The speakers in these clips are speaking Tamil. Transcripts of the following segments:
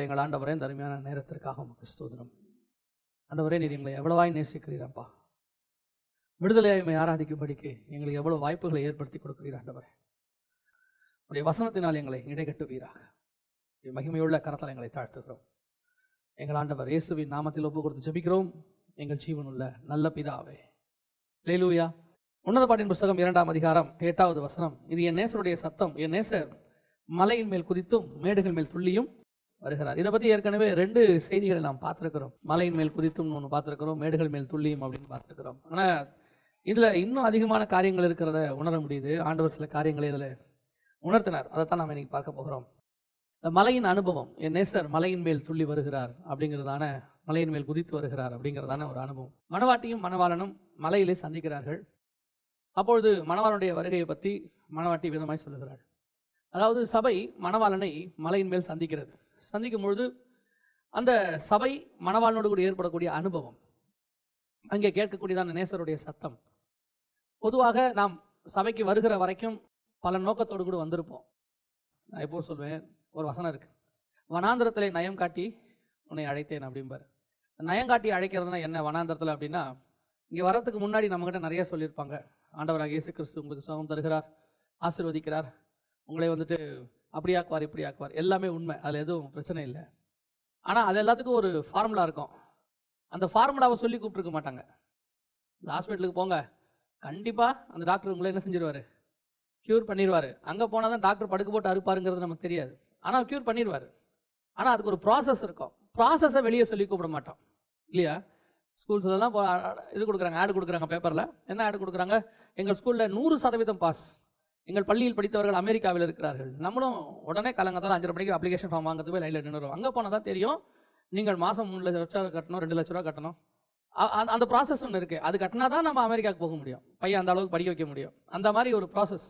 உள்ள எங்கள் ஆண்டவரே, இந்த அருமையான நேரத்திற்காக உமக்கு ஸ்தோத்திரம். ஆண்டவரே, நீர் எங்களை எவ்வளவாய் நேசிக்கிறீரப்பா. விடுதலையாய்மை ஆராதிக்கும்படிக்கு எங்களுக்கு எவ்வளோ வாய்ப்புகளை ஏற்படுத்தி கொடுக்கிறீர் ஆண்டவரே. உடைய வசனத்தினால் எங்களை இடைக்கட்டுவீராக. மகிமையுள்ள கரத்தால் எங்களை தாழ்த்துகிறோம். எங்கள் ஆண்டவர் இயேசுவின் நாமத்தில் ஒப்பு கொடுத்து ஜெபிக்கிறோம் எங்கள் ஜீவனுள்ள நல்ல பிதாவே. அல்லேலூயா. உன்னத பாட்டின் புஸ்தகம் 2-ம் அதிகாரம் 8-வது வசனம். இது என் நேசருடைய சத்தம், என் நேசர் மலையின் மேல் குதித்தும் மேடுகள் மேல் துள்ளியும் வருகிறார். இதை பற்றி ஏற்கனவே 2 செய்திகளை நாம் பார்த்துருக்கிறோம். மலையின் மேல் குதித்தும் ஒன்று பார்த்துருக்கிறோம், மேடுகள் மேல் துள்ளியும் அப்படின்னு பார்த்துருக்கிறோம். ஆனால் இதில் இன்னும் அதிகமான காரியங்கள் இருக்கிறத உணர முடியுது. ஆண்டவர் சில காரியங்களை இதில் உணர்த்தினார். அதைத்தான் நாம் இன்னைக்கு பார்க்க போகிறோம். இந்த மலையின் அனுபவம், என் நேசர் மலையின் மேல் துள்ளி வருகிறார் அப்படிங்கிறதான, மலையின் மேல் குதித்து வருகிறார் அப்படிங்கிறதான ஒரு அனுபவம். மணவாட்டியும் மணவாளனும் மலையிலே சந்திக்கிறார்கள். அப்பொழுது மணவாளனுடைய வருகையை பற்றி மணவாட்டி விதமாய் சொல்லுகிறாள். அதாவது சபை மணவாளனை மலையின் மேல் சந்திக்கிறது. சந்திக்கும் பொழுது அந்த சபை மணவாளனோடு கூட ஏற்படக்கூடிய அனுபவம், அங்கே கேட்கக்கூடியதான நேசருடைய சத்தம். பொதுவாக நாம் சபைக்கு வருகிற வரைக்கும் பல நோக்கத்தோடு கூட வந்திருப்போம். நான் எப்போ சொல்வேன், ஒரு வசனம் இருக்குது, வனாந்திரத்தில் நயம் காட்டி உன்னை அழைத்தேன் அப்படிம்பார். நயம் காட்டி அழைக்கிறதுனா என்ன வனாந்திரத்தில் அப்படின்னா, இங்கே வரத்துக்கு முன்னாடி நம்மக்கிட்ட நிறைய சொல்லியிருப்பாங்க. ஆண்டவராக இயேசு கிறிஸ்து உங்களுக்கு சுகம் தருகிறார், ஆசீர்வதிக்கிறார், உங்களே வந்துட்டு அப்படி ஆக்குவார், இப்படி ஆக்குவார். எல்லாமே உண்மை, அதில் எதுவும் பிரச்சனை இல்லை. ஆனால் அது எல்லாத்துக்கும் ஒரு ஃபார்முலா இருக்கும். அந்த ஃபார்முலாவை சொல்லி கூப்பிட்டுருக்க மாட்டாங்க. இந்த ஹாஸ்பிட்டலுக்கு போங்க, கண்டிப்பாக அந்த டாக்டர் உங்களே என்ன செஞ்சிருவார், க்யூர் பண்ணிடுவார். அங்கே போனால் தான் டாக்டர் படுக்க போட்டு அறுப்பாருங்கிறது நமக்கு தெரியாது, ஆனால் க்யூர் பண்ணிடுவார். ஆனால் அதுக்கு ஒரு ப்ராசஸ் இருக்கும். ப்ராசஸை வெளியே சொல்லி கூப்பிட மாட்டோம், இல்லையா? ஸ்கூல்ஸ் எல்லாம் இது கொடுக்குறாங்க, ஆடு கொடுக்குறாங்க பேப்பரில். என்ன ஆடு கொடுக்குறாங்க? எங்கள் ஸ்கூலில் 100% பாஸ், எங்கள் பள்ளியில் படித்தவர்கள் அமெரிக்காவில் இருக்கிறார்கள். நம்மளும் உடனே காலங்கத்தால் 5:30 மணிக்கு அப்ளிகேஷன் ஃபார்ம் வாங்கிறது போய் லைனில் நின்றுடும். அங்கே போனால் தான் தெரியும், நீங்கள் மாதம் 3 லட்சம் கட்டணும், 2 லட்ச ரூபா கட்டணும். அந்த ப்ராசஸ் ஒன்று இருக்குது. அது கட்டினா தான் நம்ம அமெரிக்காவுக்கு போக முடியும், பையன் அந்த அளவுக்கு படிக்க வைக்க முடியும். அந்த மாதிரி ஒரு ப்ராசஸ்.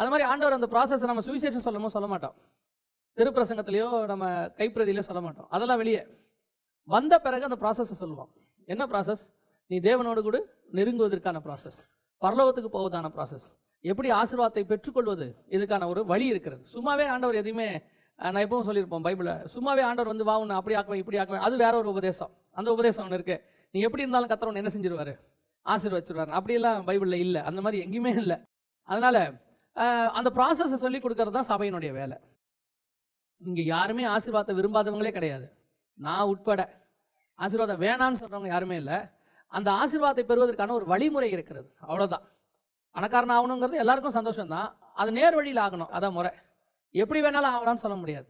அது மாதிரி ஆண்டவர் அந்த ப்ராசஸை நம்ம சுவிசேஷம் சொல்லமோ சொல்ல மாட்டோம், திருப்பிரசங்கத்திலையோ நம்ம கைப்பிரதியிலையோ சொல்ல மாட்டோம். அதெல்லாம் வெளியே வந்த பிறகு அந்த ப்ராசஸை சொல்லுவோம். என்ன ப்ராசஸ்? நீ தேவனோடு கூட நெருங்குவதற்கான ப்ராசஸ், பரலோகத்துக்கு போவதான ப்ராசஸ், எப்படி ஆசீர்வாதத்தை பெற்றுக்கொள்வது, இதுக்கான ஒரு வழி இருக்கிறது. சும்மாவே ஆண்டவர் எதையுமே, நான் எப்பவும் சொல்லியிருப்போம், பைபிளை சும்மாவே ஆண்டவர் வந்து வா உன்னை அப்படி ஆக்குவேன், இப்படி ஆக்குவேன், அது வேற ஒரு உபதேசம். அந்த உபதேசம் ஒன்று இருக்குது, நீ எப்படி இருந்தாலும் கர்த்தர் என்ன செஞ்சிருவார், ஆசீர்வதிச்சிருவார். அப்படியெல்லாம் பைபிளில் இல்லை, அந்த மாதிரி எங்கேயுமே இல்லை. அதனால் அந்த ப்ராசஸை சொல்லி கொடுக்கறது தான் சபையினுடைய வேலை. இங்கே யாருமே ஆசீர்வாதத்தை விரும்பாதவங்களே கிடையாது, நான் உட்பட. ஆசீர்வாதம் வேணான்னு சொல்கிறவங்க யாருமே இல்லை. அந்த ஆசீர்வாதத்தை பெறுவதற்கான ஒரு வழிமுறை இருக்கிறது, அவ்வளோதான். பணக்காரன் ஆகணுங்கிறது எல்லாருக்கும் சந்தோஷம்தான், அது நேர் வழியில் ஆகணும், அதான் முறை. எப்படி வேணாலும் ஆகலாம்னு சொல்ல முடியாது.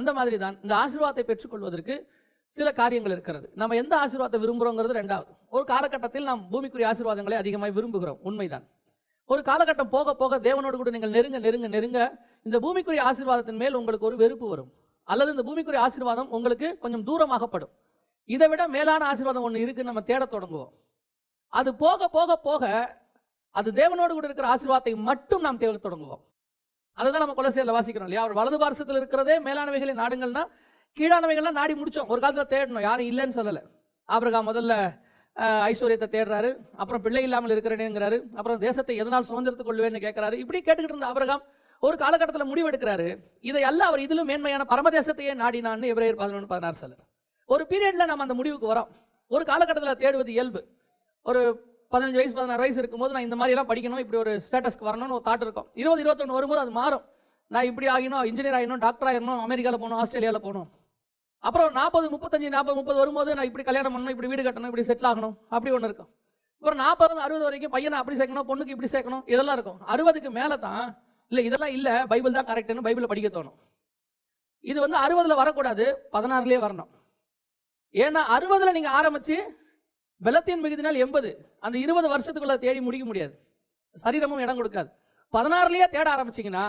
அந்த மாதிரி தான் இந்த ஆசீர்வாதத்தை பெற்றுக்கொள்வதற்கு சில காரியங்கள் இருக்கிறது. நம்ம எந்த ஆசீர்வாதத்தை விரும்புகிறோங்கிறது ரெண்டாவது. ஒரு காலகட்டத்தில் நாம் பூமிக்குரிய ஆசீர்வாதங்களை அதிகமாக விரும்புகிறோம், உண்மைதான். ஒரு காலகட்டம் போக போக தேவனோடு கூட நீங்கள் நெருங்க இந்த பூமிக்குரிய ஆசீர்வாதத்தின் மேல் உங்களுக்கு ஒரு வெறுப்பு வரும், அல்லது இந்த பூமிக்குரிய ஆசீர்வாதம் உங்களுக்கு கொஞ்சம் தூரமாகப்படும். இதை விட மேலான ஆசீர்வாதம் ஒன்று இருக்குன்னு நம்ம தேட தொடங்குவோம். அது போக போக போக அது தேவனோடு கூட இருக்கிற ஆசீர்வாதத்தை மட்டும் நாம் தேட தொடங்குவோம். அதுதான் நம்ம கொலோசியர்ல வாசிக்கிறோம், இல்லையா? அவர் வலது பார்சத்தில் இருக்கிறதே மேலானவைகளை நாடுங்கள்னா, கீழானவைகள்லாம் நாடி முடித்தோம். ஒரு காலத்தில் தேடணும், யாரும் இல்லைன்னு சொல்லலை. ஆபிரகாம் முதல்ல ஐஸ்வர்யத்தை தேடுறாரு, அப்புறம் பிள்ளை இல்லாமல் இருக்கிறேனேங்கிறாரு, அப்புறம் தேசத்தை எதனால் சுதந்திரத்துக் கொள்வேன்னு கேட்கிறாரு. இப்படி கேட்டுக்கிட்டு இருந்த ஆபிரகாம் ஒரு காலகட்டத்தில் முடிவெடுக்கிறாரு, இதை அல்ல, அவர் இதிலும் மேன்மையான பரமதேசத்தையே நாடினான்னு எபிரேயர் 11:16 சொல்லு. ஒரு பீரியடில் நம்ம அந்த முடிவுக்கு வரோம். ஒரு காலகட்டத்தில் தேடுவது இயல்பு. ஒரு 15 வயசு 16 வயசு இருக்கும்போது நான் இந்த மாதிரிலாம் படிக்கணும், இப்படி ஒரு ஸ்டேட்டஸ்க்கு வரணும்னு ஒரு தாட் இருக்கும். 20-21 வரும்போது அது மாறும், நான் இப்படி ஆகினோம், இன்ஜினியர் ஆகினோம், டாக்டர் ஆகிடணும், அமெரிக்காவில் போகணும், ஆஸ்திரேலியாவில் போகணும். அப்புறம் 40-35, 40-30 வரும்போது நான் இப்படி கல்யாணம் பண்ணணும், இப்படி வீடு கட்டணும், இப்படி செட்டில் ஆகணும், அப்படி ஒன்று இருக்கும். அப்புறம் 40-60 வரைக்கும் பையனை அப்படி சேர்க்கணும், பொண்ணுக்கு இப்படி சேர்க்கணும், இதெல்லாம் இருக்கும். 60க்கு மேலே தான் இல்லை, இதெல்லாம் இல்லை, பைபிள் தான் கரெக்டுன்னு பைபிளை படிக்க தோணும். இது 60 வரக்கூடாது, 16 வரணும். ஏன்னா 60 நீங்கள் ஆரம்பித்து வெள்ளத்தின் மிகுதினால் 80, அந்த 20 வருஷத்துக்குள்ளே தேடி முடிக்க முடியாது, சரீரமும் இடம் கொடுக்காது. 16 தேட ஆரம்பிச்சிங்கன்னா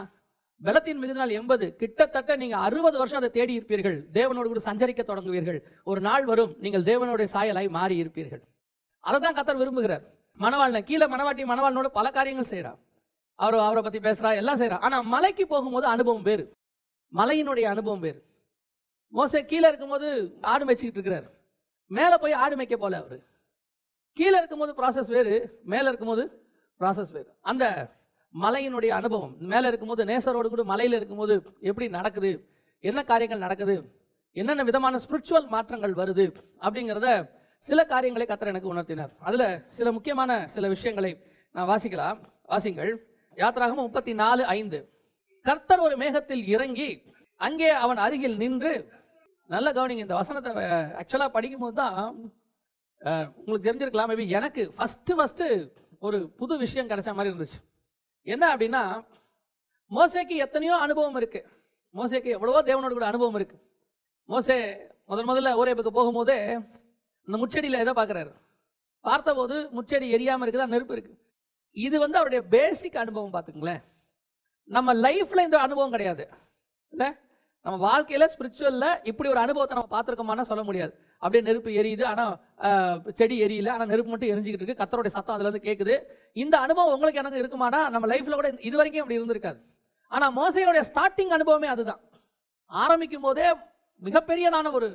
வெள்ளத்தின் மிகுதினால் 80, கிட்டத்தட்ட நீங்கள் 60 வருஷம் அதை தேடி இருப்பீர்கள். தேவனோடு கூட சஞ்சரிக்க தொடங்குவீர்கள். ஒரு நாள் வரும், நீங்கள் தேவனுடைய சாயலாய் மாறி இருப்பீர்கள். அதை தான் கர்த்தர் விரும்புகிறார். மணவாளனை கீழே மணவாட்டி மணவாளனோட பல காரியங்கள் செய்கிறார், அவரை பற்றி பேசுகிறா, எல்லாம் செய்கிறா. ஆனால் மலைக்கு போகும்போது அனுபவம் வேறு, மலையினுடைய அனுபவம் வேறு. மோசே கீழே இருக்கும்போது ஆடு மேய்ச்சிக்கிட்டு இருக்கிறார், மேலே போய் ஆடு மேய்க்க போல. அவர் கீழே இருக்கும்போது ப்ராசஸ் வேறு, மேலே இருக்கும்போது ப்ராசஸ் வேறு. அந்த மலையினுடைய அனுபவம், மேலே இருக்கும்போது நேசரோடு கூட மலையில் இருக்கும்போது எப்படி நடக்குது, என்ன காரியங்கள் நடக்குது, என்னென்ன விதமான ஸ்பிரிச்சுவல் மாற்றங்கள் வருது அப்படிங்கிறத சில காரியங்களை கர்த்தர் எனக்கு உணர்த்தினார். அதில் சில முக்கியமான சில விஷயங்களை நான் வாசிங்கள். யாத்திராகமம் 34:5, கர்த்தர் ஒரு மேகத்தில் இறங்கி அங்கே அவன் அருகில் நின்று. நல்ல கவனிங்க, இந்த வசனத்தை ஆக்சுவலாக படிக்கும்போது தான் உங்களுக்கு தெரிஞ்சிருக்கலாம். மேபி எனக்கு ஃபஸ்ட்டு ஒரு புது விஷயம் கிடைச்ச மாதிரி இருந்துச்சு. என்ன அப்படின்னா, மோசேக்கு எத்தனையோ அனுபவம் இருக்குது, மோசேக்கு எவ்வளவோ தேவனோட கூட அனுபவம் இருக்குது. மோசே முதல்ல ஓரேபுக்கு போகும்போதே இந்த முச்செடியில் எதை பார்க்குறாரு, பார்த்தபோது முச்செடி எரியாமல் இருக்குதா, நெருப்பு இருக்குது. இது அவருடைய பேசிக் அனுபவம். பார்த்துக்குங்களேன், நம்ம லைஃப்பில் இந்த அனுபவம் கிடையாது இல்லை, நம்ம வாழ்க்கையில் ஸ்பிரிச்சுவலில் இப்படி ஒரு அனுபவத்தை நம்ம பார்த்துருக்கோமானா சொல்ல முடியாது. அப்படியே நெருப்பு எரியுது, ஆனால் செடி எரியல, ஆனால் நெருப்பு மட்டும் எரிஞ்சிக்கிட்டு இருக்குது, கர்த்தருடைய சத்தம் அதில் வந்து கேட்குது. இந்த அனுபவம் உங்களுக்கு எனக்கு இருக்குமானா நம்ம லைஃப்பில் கூட இது வரைக்கும் அப்படி இருந்திருக்காது. ஆனால் மோசையோடைய ஸ்டார்டிங் அனுபவமே அதுதான். ஆரம்பிக்கும் போதே மிகப்பெரியதான ஒரு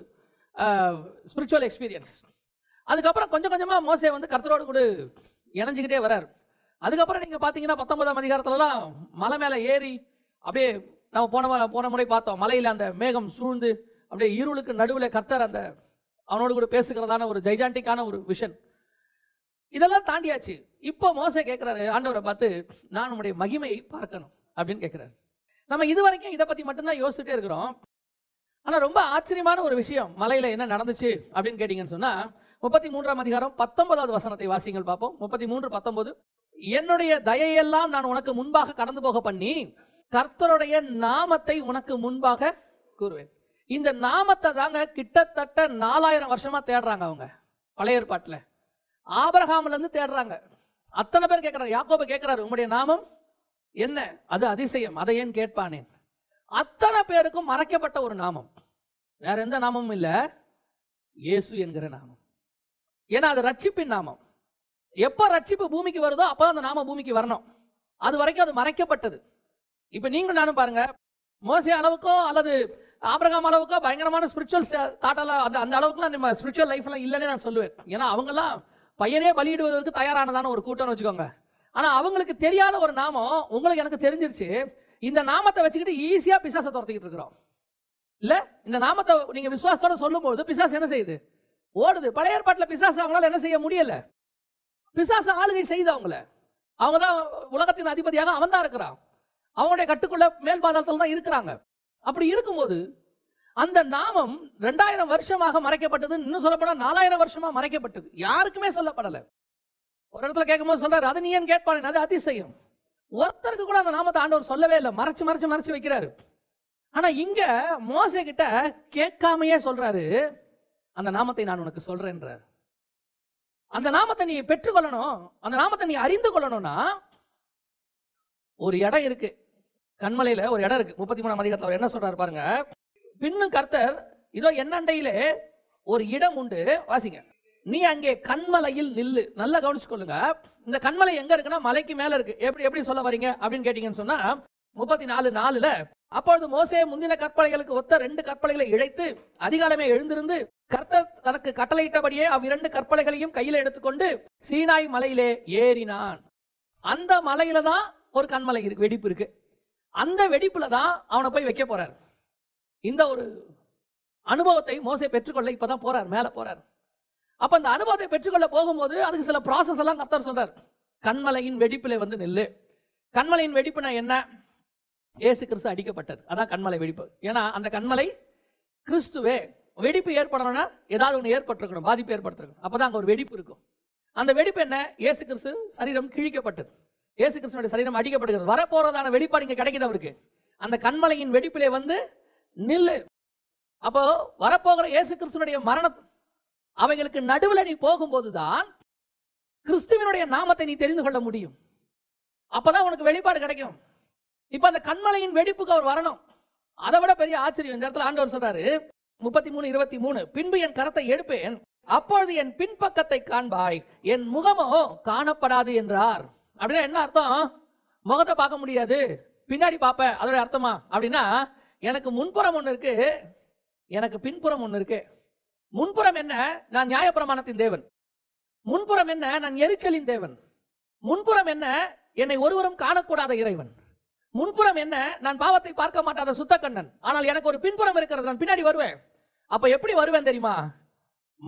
ஸ்பிரிச்சுவல் எக்ஸ்பீரியன்ஸ். அதுக்கப்புறம் கொஞ்சம் கொஞ்சமாக மோசே கர்த்தரோடு கூட இணைஞ்சிக்கிட்டே வர்றார். அதுக்கப்புறம் நீங்கள் பார்த்தீங்கன்னா 19ஆம் அதிகாரத்துலலாம் மலை மேலே ஏறி அப்படியே நம்ம போன முறை பார்த்தோம், மலையில் அந்த மேகம் சூழ்ந்து அப்படியே இருளுக்கு நடுவில் கர்த்தர் அந்த அவனோடு கூட பேசுகிறதான ஒரு ஜைஜாண்டிக்கான ஒரு விஷன். இதெல்லாம் தாண்டியாச்சு. இப்போ மோசே கேட்குறாரு, ஆண்டவரை பார்த்து நான் உன்னுடைய மகிமையை பார்க்கணும் அப்படின்னு கேட்குறாரு. நம்ம இது வரைக்கும் இதை பற்றி மட்டும்தான் யோசிச்சுட்டே இருக்கிறோம். ஆனால் ரொம்ப ஆச்சரியமான ஒரு விஷயம் மலையில் என்ன நடந்துச்சு அப்படின்னு கேட்டிங்கன்னு சொன்னால் 33ஆம் அதிகாரம் 19வது வசனத்தை வாசிங்கள் பார்ப்போம். 33:19, என்னுடைய தயையெல்லாம் நான் உனக்கு முன்பாக கடந்து போக பண்ணி கர்த்தருடைய நாமத்தை உனக்கு முன்பாக கூறுவேன். இந்த நாமத்தை தாங்க கிட்டத்தட்ட 4000 வருஷமாக தேடுறாங்க அவங்க. பழைய ஏற்பாட்டில் ஆபிரகாமிலேருந்து தேடுறாங்க. அத்தனை பேர் கேட்குறாரு, யாக்கோபு கேட்குறாரு, உங்களுடைய நாமம் என்ன, அது அதிசயம், அதை ஏன் கேட்பானேன். அத்தனை பேருக்கும் மறைக்கப்பட்ட ஒரு நாமம், வேற எந்த நாமமும் இல்லை, இயேசு என்கிற நாமம். ஏன்னா அது ரட்சிப்பின் நாமம். எப்போ ரட்சிப்பு பூமிக்கு வருதோ அப்போ அந்த நாமம் பூமிக்கு வரணும். அது வரைக்கும் அது மறைக்கப்பட்டது. இப்போ நீங்களும் நானும் பாருங்க, மோசே அளவுக்கோ அல்லது ஆபிரகாம் அளவுக்கோ பயங்கரமான ஸ்பிரிச்சுவல் தாட்டெல்லாம் அந்த அளவுக்குலாம் நம்ம ஸ்பிரிச்சுவல் லைஃப்லாம் இல்லைன்னு நான் சொல்லுவேன். ஏன்னா அவங்கெல்லாம் பையனே பலியிடுவதற்கு தயாரானதான ஒரு கூட்டம்னு வச்சுக்கோங்க. ஆனால் அவங்களுக்கு தெரியாத ஒரு நாமம் உங்களுக்கு எனக்கு தெரிஞ்சிருச்சு. இந்த நாமத்தை வச்சுக்கிட்டு ஈஸியாக பிசாசை துரத்திக்கிட்டு இருக்கிறோம் இல்லை. இந்த நாமத்தை நீங்கள் விசுவாசத்தோடு சொல்லும்போது பிசாசு என்ன செய்யுது, ஓடுது. பழைய ஏற்பாட்டில் பிசாசு அவங்களால என்ன செய்ய முடியலை, பிசாசு ஆளுகை செய்து அவங்கள. அவங்க தான் உலகத்தின் அதிபதியாக அவன் தான் இருக்கிறான். அவங்களுடைய கட்டுக்குள்ள மேல் பாதாளத்தில் தான் இருக்கிறாங்க. அப்படி இருக்கும்போது அந்த நாமம் 2000 வருஷமாக மறைக்கப்பட்டது. இன்னும் சொல்லப்போனால் 4000 வருஷமாக மறைக்கப்பட்டது, யாருக்குமே சொல்லப்படலை. ஒரு இடத்துல கேட்கும்போது சொல்றாரு, அது நீ ஏன் கேட்பானேன், அது அதிசயம். ஒருத்தருக்கு கூட அந்த நாமத்தை ஆண்டவர் சொல்லவே இல்லை, மறைச்சு மறைச்சு மறைச்சு வைக்கிறாரு. ஆனா இங்க மோசே கிட்ட கேட்காமையே சொல்றாரு, அந்த நாமத்தை நான் உனக்கு சொல்றேன்றார். அந்த நாமத்தை நீ பெற்றுக்கொள்ளணும், அந்த நாமத்தை நீ அறிந்து கொள்ளணும்னா ஒரு இடம் இருக்கு, கண்மலையில ஒரு இடம் இருக்கு. 33ஆம் அதிகாரத்தில் அவர் என்ன சொல்றாரு பாருங்க, பின்னும் கர்த்தர் இதோ என் அண்டையிலே ஒரு இடம் உண்டு, வாசிங்க, நீ அங்கே கண்மலையில் நில்லு. நல்லா கவனிச்சுக்கொள்ளுங்க, இந்த கண்மலை எங்க இருக்குன்னா மலைக்கு மேல இருக்கு. எப்படி சொல்ல வரீங்க அப்படின்னு கேட்டீங்கன்னு சொன்னா 34:4, அப்பொழுது மோசே முந்தின கற்பனைகளுக்கு ஒத்த 2 கற்பனைகளை இழைத்து அதிகாலமே எழுந்திருந்து கர்த்தர் தனக்கு கட்டளையிட்டபடியே அவ்விரண்டு கற்பனைகளையும் கையில எடுத்துக்கொண்டு சீனாய் மலையிலே ஏறினான். அந்த மலையில தான் ஒரு கண்மலை இருக்கு, வெடிப்பு இருக்கு. அந்த வெடிப்புல தான் அவனை போய் வைக்க போறாரு. இந்த ஒரு அனுபவத்தை மோசே பெற்றுக்கொள்ள இப்பதான் போறார், மேல போறார். அப்போ அந்த அனுபவத்தை பெற்றுக்கொள்ள போகும்போது அதுக்கு சில ப்ராசஸ் எல்லாம் கர்த்தர் சொல்றார். கண்மலையின் வெடிப்பில் நில்லு. கண்மலையின் வெடிப்புனா என்ன, இயேசு கிறிஸ்து அடிக்கப்பட்டது, அதான் கண்மலை வெடிப்பு. ஏன்னா அந்த கண்மலை கிறிஸ்துவே. வெடிப்பு ஏற்படணும்னா ஏதாவது ஒன்று ஏற்பட்டிருக்கணும், பாதிப்பு ஏற்படுத்திருக்கணும், அப்போ தான் அங்கே ஒரு வெடிப்பு இருக்கும். அந்த வெடிப்பு என்ன, இயேசு கிறிஸ்து சரீரம் கிழிக்கப்பட்டது, இயேசு கிறிஸ்துவோட சரீரம் அடிக்கப்படுகிறது. வரப்போறதான வெளிப்பாடு இங்கே கிடைக்குது அவருக்கு. அந்த கண்மலையின் வெடிப்பிலே நில்லு. அப்போ வரப்போகிற இயேசு கிறிஸ்துவனுடைய மரணம் அவைகளுக்கு நடுவில் நீ போகும்போதுதான் கிறிஸ்துவனுடைய நாமத்தை நீ தெரிந்து கொள்ள முடியும். அப்பதான் உனக்கு வெளிப்பாடு கிடைக்கும். இப்ப அந்த கண்மலையின் வெடிப்புக்கு அவர் வரணும். அதை விட பெரிய ஆச்சரியம் இந்த இடத்துல ஆண்டவர் சொல்றாரு. 33:23, பின்பு என் கரத்தை எடுப்பேன், அப்பொழுது என் பின்பக்கத்தை காண்பாய், என் முகமோ காணப்படாது என்றார். அப்படின்னா என்ன அர்த்தம், முகத்தை பார்க்க முடியாது, பின்னாடி பார்ப்பேன். அதோட அர்த்தமா அப்படின்னா, எனக்கு முன்புறம் ஒன்று இருக்கு, எனக்கு பின்புறம் ஒன்று இருக்கு. முன்புறம் என்ன, நான் நியாயப்பிரமாணத்தின் தேவன். முன்புறம் என்ன, நான் எரிச்சலின் தேவன். முன்புறம் என்ன, என்னை ஒருவரும் காணக்கூடாத இறைவன். முன்புறம் என்ன, நான் பாவத்தை பார்க்க மாட்டாத சுத்தக்கண்ணன். ஆனால் எனக்கு ஒரு பின்புறம் இருக்கிறது, நான் பின்னாடி வருவேன். அப்ப எப்படி வருவேன் தெரியுமா?